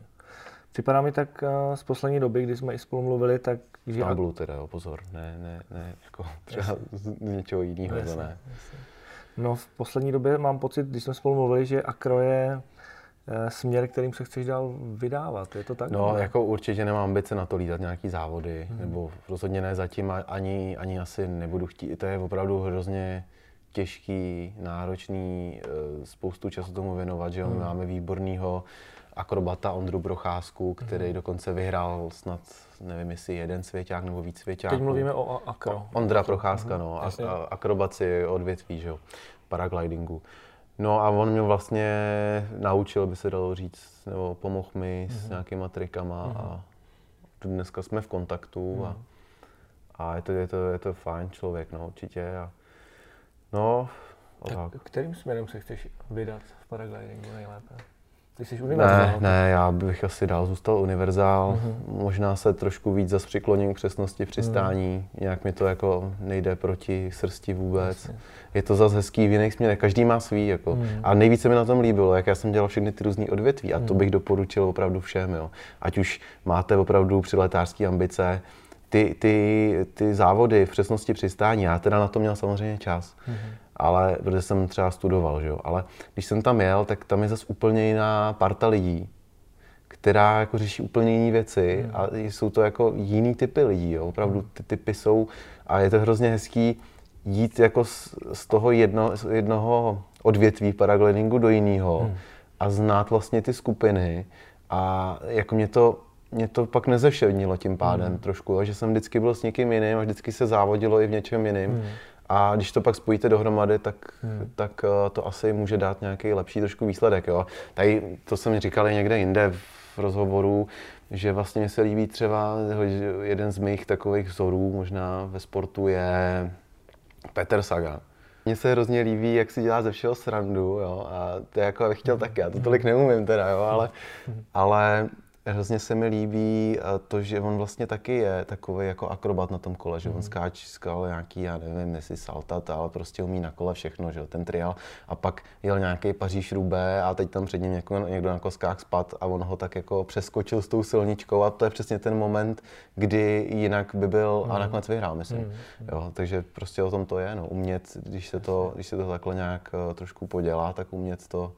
Připadá mi tak z poslední doby, kdy jsme i spolu mluvili, tak... V tablu teda, jo, pozor, ne, ne, ne, jako třeba jasně. z něčeho jiného, jasně, ne. Jasně. No, v poslední době mám pocit, když jsme spolu mluvili, že akro je směr, kterým se chceš dál vydávat. Je to tak? No, ne? Jako určitě nemám ambice na to lítat nějaký závody, hmm. nebo rozhodně ne zatím, ani, ani asi nebudu chtít. To je opravdu hrozně těžký, náročný, spoustu času tomu věnovat, že hmm. máme výborného akrobata Ondru Procházku, který hmm. dokonce vyhrál snad, nevím, jestli jeden svěťák nebo víc svěťáků. Teď mluvíme o akro. Ondra Procházka, no, a, a, akrobaci odvětví, že jo, paraglidingu. No a on mě vlastně naučil, by se dalo říct, nebo pomohl mi mm-hmm. s nějakýma trikama mm-hmm. a dneska jsme v kontaktu mm-hmm. a, a je, to, je, to, je to fajn člověk, no určitě. A, no, tak tak. Kterým směrem se chceš vydat v paraglidingu nejlépe? Ty jsi univerzál? Ne, ne, já bych asi dál zůstal univerzál, mm-hmm. možná se trošku víc zas přikloním k přesnosti přistání, mm. nějak mi to jako nejde proti srsti vůbec. Jasně. Je to zas hezký v jiných směrech, každý má svý jako. Mm. A nejvíce mi na tom líbilo, jak já jsem dělal všechny ty různý odvětví a to bych doporučil opravdu všem, jo. Ať už máte opravdu přiletářské ambice, ty, ty, ty závody v přesnosti přistání, já teda na to měl samozřejmě čas. Mm-hmm. Ale protože jsem třeba studoval, že jo, ale když jsem tam jel, tak tam je zase úplně jiná parta lidí, která jako řeší úplně jiné věci a jsou to jako jiný typy lidí, jo, opravdu ty typy jsou a je to hrozně hezký jít jako z, z toho jedno, jednoho odvětví paraglidingu do jiného hmm. a znát vlastně ty skupiny a jako mě to Mě to pak nezevšednilo tím pádem mm. trošku, že jsem vždycky byl s někým jiným a vždycky se závodilo i v něčem jiným. Mm. A když to pak spojíte dohromady, tak, mm. tak to asi může dát nějaký lepší trošku výsledek. Jo. Tady to jsem říkal i někde jinde v rozhovoru, že vlastně mi se líbí třeba jeden z mých takových vzorů možná ve sportu je Peter Sagan. Mně se hrozně líbí, jak si dělá ze všeho srandu, jo. A to je jako bych chtěl taky, já to tolik neumím teda, jo, ale, ale hrozně se mi líbí to, že on vlastně taky je takový jako akrobat na tom kole, že mm. on skáč, skal nějaký, já nevím, jestli saltat, ale prostě umí na kole všechno, že jo, ten trial. A pak jel nějaký Paris-Roubaix a teď tam před ním někdo, někdo na koskách spad a on ho tak jako přeskočil s tou silničkou a to je přesně ten moment, kdy jinak by byl mm. a nakonec vyhrál, myslím. Mm. Jo, takže prostě o tom to je, no, umět, když se to, když se to takhle nějak trošku podělá, tak umět to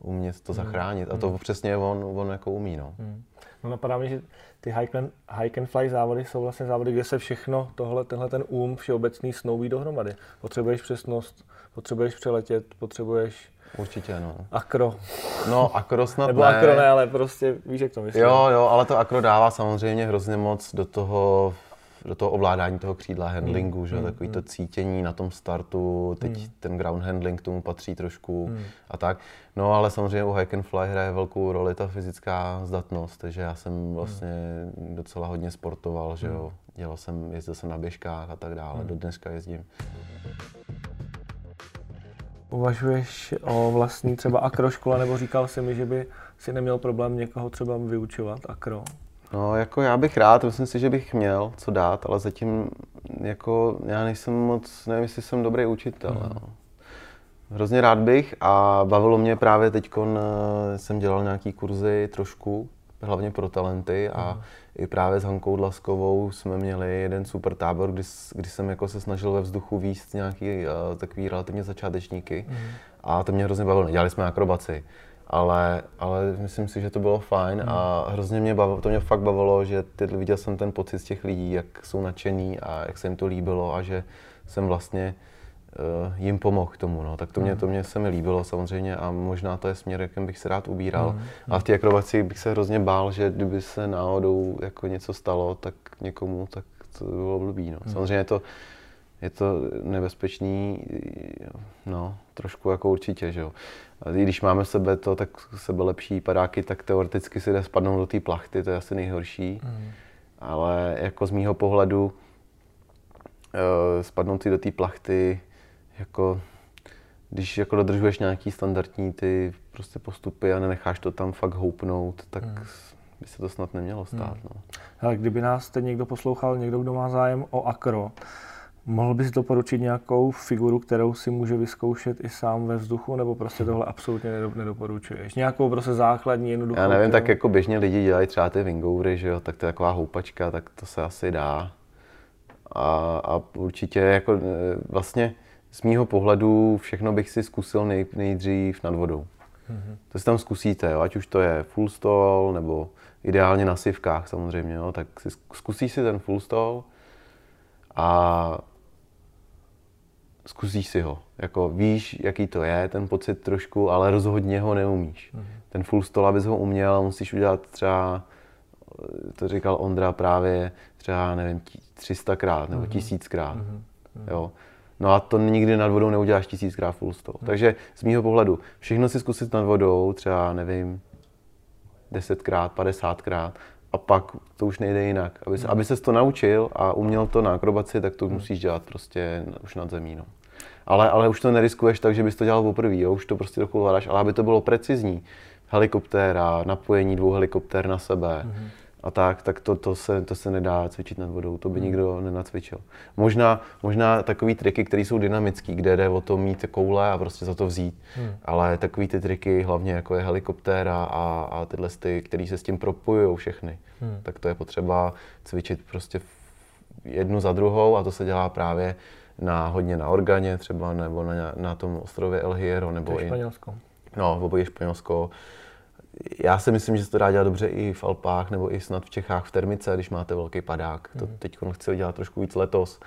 umět to zachránit. A to mm. přesně on, on jako umí, no. Mm. No napadá mě, že ty hike and, hike and fly závody jsou vlastně závody, kde se všechno tohle, tenhle ten um všeobecný snoubí dohromady. Potřebuješ přesnost, potřebuješ přeletět, potřebuješ... Určitě, no. Akro. No, akro snad Nebo ne. Nebo akro ne, ale prostě víš, jak to myslím. Jo, jo, ale to akro dává samozřejmě hrozně moc do toho, do toho ovládání toho křídla, handlingu, mm. že mm. takový to cítění na tom startu, teď mm. ten ground handling tomu patří trošku mm. a tak. No ale samozřejmě u hike and fly hraje velkou roli ta fyzická zdatnost, takže já jsem vlastně mm. docela hodně sportoval, že jo, dělal jsem, jezdil jsem na běžkách a tak dále, mm. do dneska jezdím. Uvažuješ o vlastní třeba akroškole, nebo říkal jsi mi, že by si neměl problém někoho třeba vyučovat akro? No, jako já bych rád, myslím si, že bych měl co dát, ale zatím jako já nejsem moc, nevím, jestli jsem dobrý učitel. Mm. No. Hrozně rád bych a bavilo mě právě teďkon, jsem dělal nějaký kurzy trošku, hlavně pro talenty a mm. i právě s Hankou Dlaskovou jsme měli jeden super tábor, kdy, kdy jsem jako se snažil ve vzduchu víst nějaký uh, takový relativně začátečníky mm. a to mě hrozně bavilo, dělali jsme akrobaci. Ale, ale myslím si, že to bylo fajn mm. a hrozně mě bavilo, to mě fakt bavilo, že ty, viděl jsem ten pocit z těch lidí, jak jsou nadšený a jak se jim to líbilo a že jsem vlastně uh, jim pomohl k tomu, no. Tak to, mm. mě, to mě se mi líbilo samozřejmě a možná to je směr, jakým bych se rád ubíral. Mm. A v té akrobaci bych se hrozně bál, že kdyby se náhodou jako něco stalo, tak někomu, tak to bylo blbý, no. Mm. Samozřejmě to je to nebezpečný, no, trošku jako určitě, že jo. A když máme v sebe to, tak sebe lepší padáky, tak teoreticky si jde spadnout do té plachty, to je asi nejhorší. Mm. Ale jako z mýho pohledu spadnout si do té plachty, jako když jako dodržuješ nějaký standardní ty prostě postupy a nenecháš to tam fakt houpnout, tak mm. by se to snad nemělo stát, mm. no. Hele, kdyby nás teď někdo poslouchal, někdo, kdo má zájem o akro, mohl bys doporučit nějakou figuru, kterou si může vyzkoušet i sám ve vzduchu, nebo prostě tohle absolutně nedoporučuješ? Nějakou prostě základní, jednoduchou? Já nevím, kterou... tak jako běžně lidi dělají třeba ty wingovery, že jo, tak to je taková houpačka, tak to se asi dá. A, a určitě jako vlastně z mýho pohledu všechno bych si zkusil nej, nejdřív nad vodou. Mm-hmm. To si tam zkusíte, jo, ať už to je full stall, nebo ideálně na sivkách samozřejmě, jo, tak si zkusíš si ten full stall a zkusíš si ho, jako víš, jaký to je, ten pocit trošku, ale rozhodně ho neumíš. Mm. Ten full stall, abys ho uměl, musíš udělat třeba, to říkal Ondra právě, třeba, nevím, tři sta krát nebo tisíckrát, mm. jo. No a to nikdy nad vodou neuděláš tisíckrát full stop. Hmm. Takže z mýho pohledu všechno si zkusit nad vodou, třeba nevím, desetkrát, padesátkrát a pak to už nejde jinak. Aby, hmm. aby ses to naučil a uměl to na akrobaci, tak to hmm. musíš dělat prostě už nad zemí. No. Ale, ale už to neriskuješ tak, že bys to dělal poprvé, jo? Už to prostě trochu hledáš, ale aby to bylo precizní. Helikoptéra, napojení dvou helikoptér na sebe hmm. a tak, tak to, to, se, to se nedá cvičit nad vodou, to by hmm. nikdo nenacvičil. Možná, možná takový triky, které jsou dynamický, kde jde o to mít koule a prostě za to vzít, hmm. ale takový ty triky, hlavně jako je helikoptéra a, a tyhle ty, které se s tím propojují všechny, hmm. tak to je potřeba cvičit prostě jednu za druhou a to se dělá právě na hodně na Organě třeba, nebo na, na tom ostrově El Hierro, nebo i Španělsko. No, v obojí Španělsko. Já si myslím, že se to dá dělat dobře i v Alpách, nebo i snad v Čechách v Termice, když máte velký padák. Mm. To teď chci udělat trošku víc letos.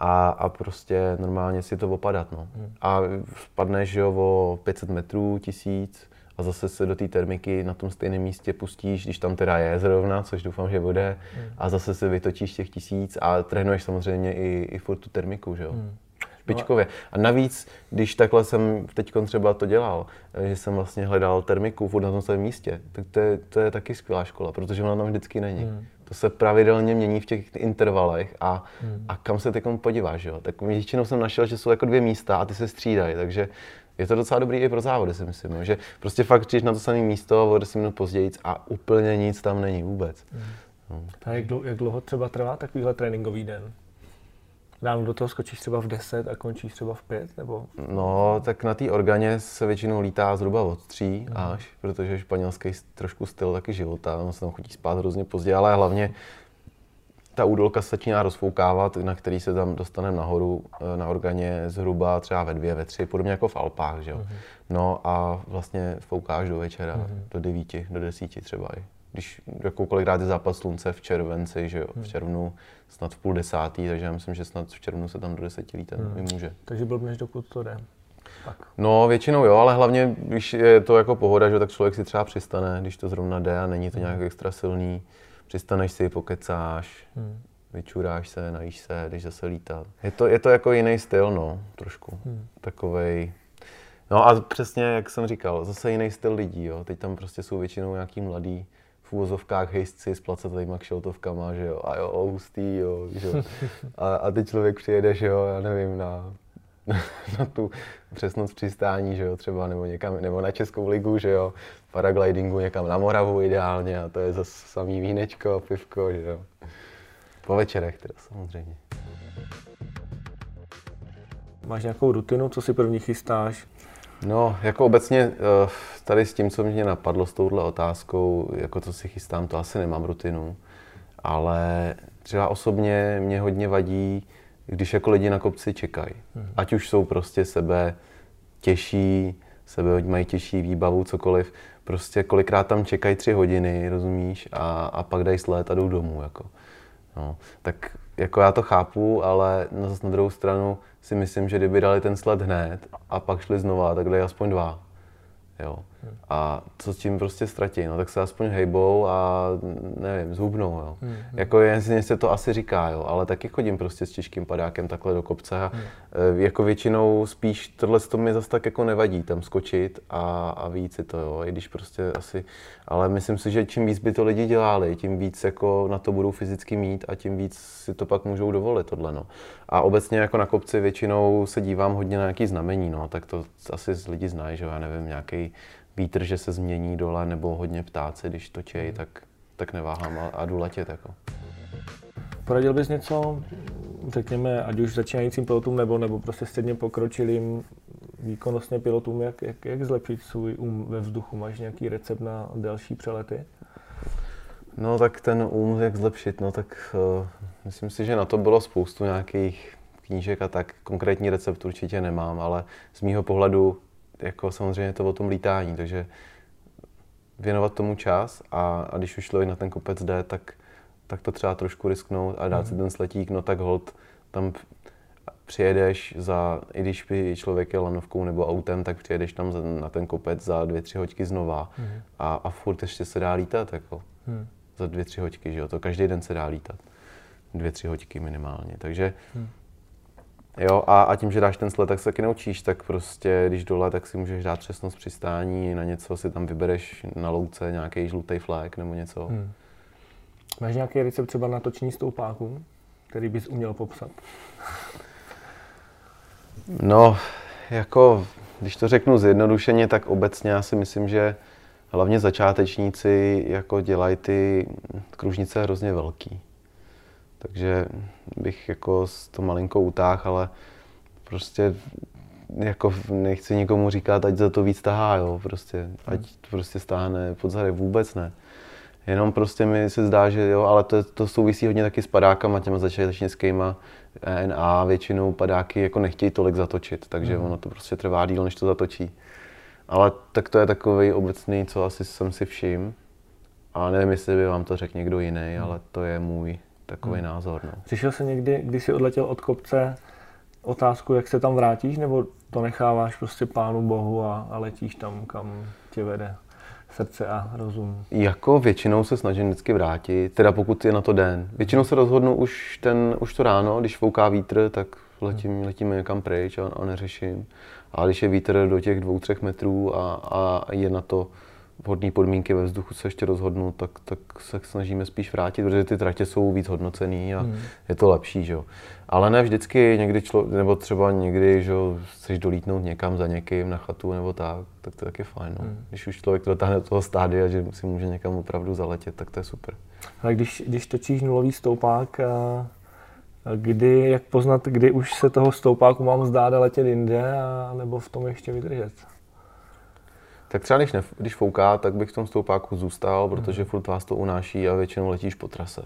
A, a prostě normálně si to opadat, no. Mm. A spadneš jo, o pět set metrů, tisíc a zase se do té termiky na tom stejném místě pustíš, když tam teda je zrovna, což doufám, že bude. Mm. A zase se vytočíš těch tisíc a trénuješ samozřejmě i, i furt tu termiku, že jo. Mm. Špičkově. A navíc, když takhle jsem teď třeba to dělal, že jsem vlastně hledal termiku furt na tom svém místě, tak to je, to je taky skvělá škola, protože ona tam vždycky není. Hmm. To se pravidelně mění v těch intervalech a, hmm. a kam se teď podíváš, jo? Tak většinou jsem našel, že jsou jako dvě místa a ty se střídají, takže je to docela dobrý i pro závody, si myslím, jo? Že prostě fakt přijdeš na to samé místo, o deset minut později a úplně nic tam není vůbec. Hmm. Hmm. A jak dlouho, jak dlouho třeba trvá takovýhle tréninkový den? Ráno do toho skočíš třeba v deset a končíš třeba v pět, nebo? No, tak na té Organě se většinou lítá zhruba od tří mm. až, protože španělský trošku styl taky života, on se tam chodí spát hrozně pozdě, ale hlavně ta údolka se začíná rozfoukávat, na který se tam dostaneme nahoru na Organě zhruba třeba ve dvě, ve tři, podobně jako v Alpách, že jo. Mm. No a vlastně foukáš do večera, mm. do devíti, do desíti třeba i. Když jakoukolikrát je západ slunce v červenci, že jo, v červnu, snad v půl desátý, takže já myslím, že snad v červnu se tam do deseti lítá, hmm. může. Takže blbneš, dokud to jde. Tak. No většinou jo, ale hlavně, když je to jako pohoda, že tak člověk si třeba přistane, když to zrovna jde a není to hmm. nějak extra silný. Přistaneš si, pokecáš, hmm. vyčuráš se, najíš se, jdeš zase lítat. Je to, je to jako jiný styl, no, trošku, hmm. takovej. No a přesně, jak jsem říkal, zase jiný styl lidí, jo, teď tam prostě jsou většinou nějaký mladí. V úvozovkách hejzci s placetlejma kšeltovkama, že jo, a jo, hustý, jo, že jo. A, a ty člověk přijede, že jo, já nevím, na, na, na tu přesnost přistání, že jo, třeba, nebo někam, nebo na Českou ligu, že jo, paraglidingu někam na Moravu ideálně a to je zase samý vínečko a pivko, že jo. Po večerech teda samozřejmě. Máš nějakou rutinu, co si první chystáš? No, jako obecně tady s tím, co mě napadlo s touhle otázkou, jako co si chystám, to asi nemám rutinu, ale třeba osobně mě hodně vadí, když jako lidi na kopci čekají. Ať už jsou prostě sebe těžší, sebe mají těžší výbavu, cokoliv, prostě kolikrát tam čekají tři hodiny, rozumíš, a, a pak dají sled a jdou domů, jako. No, tak jako já to chápu, ale zase na druhou stranu si myslím, že kdyby dali ten sled hned a pak šli znova, tak dali aspoň dva. Jo. A co s tím prostě ztratí, no tak se aspoň hejbou a nevím, zhubnou, jo. Mm, mm. Jako jen se to asi říká, jo, ale taky chodím prostě s těžkým padákem takhle do kopce a mm. jako většinou spíš tohle to mi zase tak jako nevadí tam skočit a, a víc si to, jo, i když prostě asi, ale myslím si, že čím víc by to lidi dělali, tím víc jako na to budou fyzicky mít a tím víc si to pak můžou dovolit tohle, no. A obecně jako na kopci většinou se dívám hodně na nějaký znamení, no, tak to asi lidi znají, že já nevím, nějaký vítr, že se změní dole, nebo hodně ptáci, když točejí, tak, tak neváhám a, a jdu letět, jako. Poradil bys něco, řekněme, ať už začínajícím pilotům, nebo, nebo prostě středně pokročilým výkonnostně pilotům, jak, jak, jak zlepšit svůj um ve vzduchu? Máš nějaký recept na další přelety? No tak ten um, jak zlepšit, no tak uh, myslím si, že na to bylo spoustu nějakých knížek a tak. Konkrétní recept určitě nemám, ale z mýho pohledu jako samozřejmě to o tom lítání, takže věnovat tomu čas a, a když už člověk na ten kopec jde, tak, tak to třeba trošku risknout a dát mm. si ten sletík, no tak holt tam přijedeš za, i když by člověk je lanovkou nebo autem, tak přijedeš tam za, na ten kopec za dvě, tři hoďky znova mm. a, a furt ještě se dá lítat, jako mm. za dvě, tři hoďky, že jo, to každý den se dá lítat, dvě, tři hoďky minimálně, takže mm. Jo, a, a tím, že dáš ten sled, tak se taky naučíš, tak prostě, když dole, tak si můžeš dát přesnost přistání, na něco si tam vybereš na louce nějaký žlutý flag nebo něco. Hmm. Máš nějaký recept třeba na točení stoupáků, který bys uměl popsat? No, jako, když to řeknu zjednodušeně, tak obecně já si myslím, že hlavně začátečníci jako dělají ty kružnice hrozně velký. Takže bych jako s to malinkou utáhl, ale prostě jako nechci nikomu říkat, ať za to víc tahá, jo, prostě, ať prostě stáhne pod zadek, vůbec ne. Jenom prostě mi se zdá, že jo, ale to, to souvisí hodně taky s padákama, těma začátečnickýma N A většinou padáky jako nechtějí tolik zatočit, takže mm. ono to prostě trvá díl, než to zatočí. Ale tak to je takový obecný, co asi jsem si všiml. A nevím, jestli by vám to řekl někdo jiný, mm. ale to je můj takový hmm. názor. No. Přišel jsi někdy, když jsi odletěl od kopce, otázku, jak se tam vrátíš, nebo to necháváš prostě Pánu Bohu a, a letíš tam, kam tě vede srdce a rozum? Jako většinou se snažím vždycky vrátit, teda pokud je na to den. Většinou se rozhodnu už, ten, už to ráno, když fouká vítr, tak letím, letíme někam pryč a, a neřeším. A když je vítr do těch dvou, třech metrů a, a je na to vhodné podmínky ve vzduchu se ještě rozhodnu, tak, tak se snažíme spíš vrátit, protože ty tratě jsou víc hodnocený a hmm. je to lepší, že jo. Ale ne vždycky, někdy člo, nebo třeba někdy, že jo, chceš dolítnout někam za někým na chatu nebo tak, tak to je taky fajn, no. hmm. Když už člověk dotáhne do toho stádia, že si může někam opravdu zaletět, tak to je super. Ale když, když točíš nulový stoupák, a kdy, jak poznat, kdy už se toho stoupáku mám zdát a letět jinde, a nebo v tom ještě vydržet? Tak třeba když, ne, když fouká, tak bych v tom stoupáku zůstal, protože furt vás to unáší a většinou letíš po trase.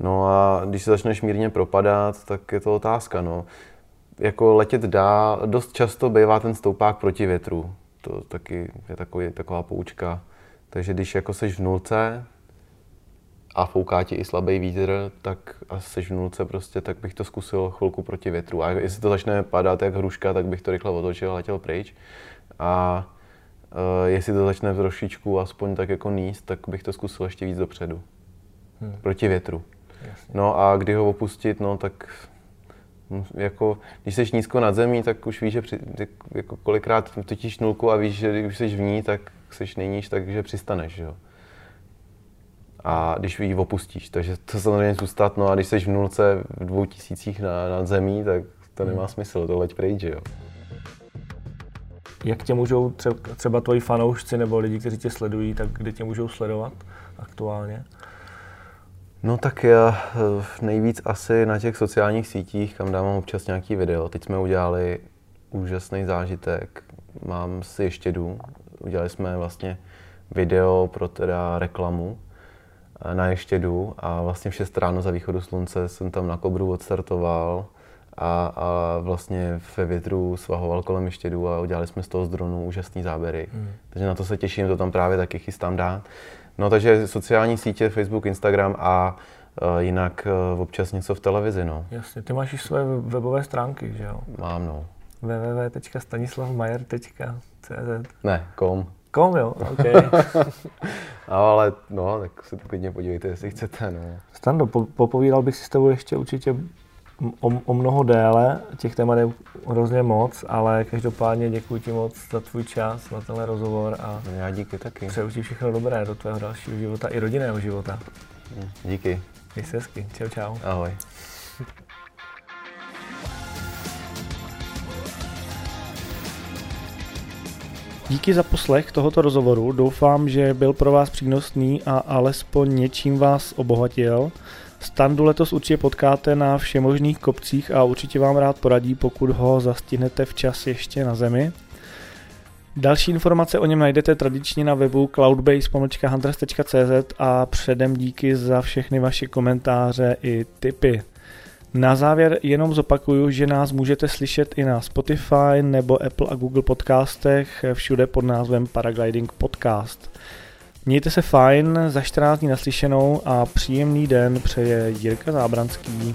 No a když se začneš mírně propadat, tak je to otázka, no. Jako letět dá, dost často bývá ten stoupák proti větru. To taky je takový, taková poučka. Takže když jako seš v nulce a fouká ti i slabý vítr, tak a seš v nulce prostě, tak bych to zkusil chvilku proti větru. A jestli to začne padat jak hruška, tak bych to rychle otočil a letěl pryč. A Uh, jestli to začne v trošičku aspoň tak jako níst, tak bych to zkusil ještě víc dopředu. Hmm. Proti větru. Jasně. No a kdy ho opustit, no tak jako, když jsi nízko nad zemí, tak už víš, že při, jako kolikrát točíš nulku a víš, že když jsi v ní, tak jsi nejníž, takže přistaneš, jo. A když ji opustíš, takže to samozřejmě zůstat, no a když jsi v nulce v dvou tisících na, nad zemí, tak to hmm. nemá smysl, to leď pryč, jo. Jak tě můžou třeba tvoji fanoušci nebo lidi, kteří tě sledují, tak kde tě můžou sledovat aktuálně? No tak já nejvíc asi na těch sociálních sítích, kam dávám občas nějaký video. Teď jsme udělali úžasný zážitek. Mám si Ještědu. Udělali jsme vlastně video pro teda reklamu na Ještědu a vlastně v šest ráno za východu slunce jsem tam na Kobru odstartoval. A, a vlastně ve větru svahoval kolem Ještědu a udělali jsme z toho z dronu úžasný záběry. Mm. Takže na to se těším, to tam právě taky chystám dát. No takže sociální sítě, Facebook, Instagram a uh, jinak uh, občas něco v televizi, no. Jasně, ty máš i své webové stránky, že jo? Mám, no. w w w tečka stanislavmajer tečka c z Ne, kom. Kom, jo, ok. Ale no, tak se to klidně podívejte, jestli chcete, no. Stando, po- popovídal bych si s tebou ještě určitě O, o mnoho déle, těch témat je hrozně moc, ale každopádně děkuji ti moc za tvůj čas, na tenhle rozhovor a já díky taky. Přeju ti všechno dobré do tvého dalšího života i rodinného života. Díky. Měj se hezky. Čau, čau. Ahoj. Díky za poslech tohoto rozhovoru, doufám, že byl pro vás přínosný a alespoň něčím vás obohatil. Standu letos určitě potkáte na všemožných kopcích a určitě vám rád poradí, pokud ho zastihnete včas ještě na zemi. Další informace o něm najdete tradičně na webu cloudbase tečka hunters tečka c z a předem díky za všechny vaše komentáře i tipy. Na závěr jenom zopakuju, že nás můžete slyšet i na Spotify nebo Apple a Google podcastech, všude pod názvem Paragliding Podcast. Mějte se fajn, za čtrnáct dní naslyšenou a příjemný den přeje Jirka Zábranský.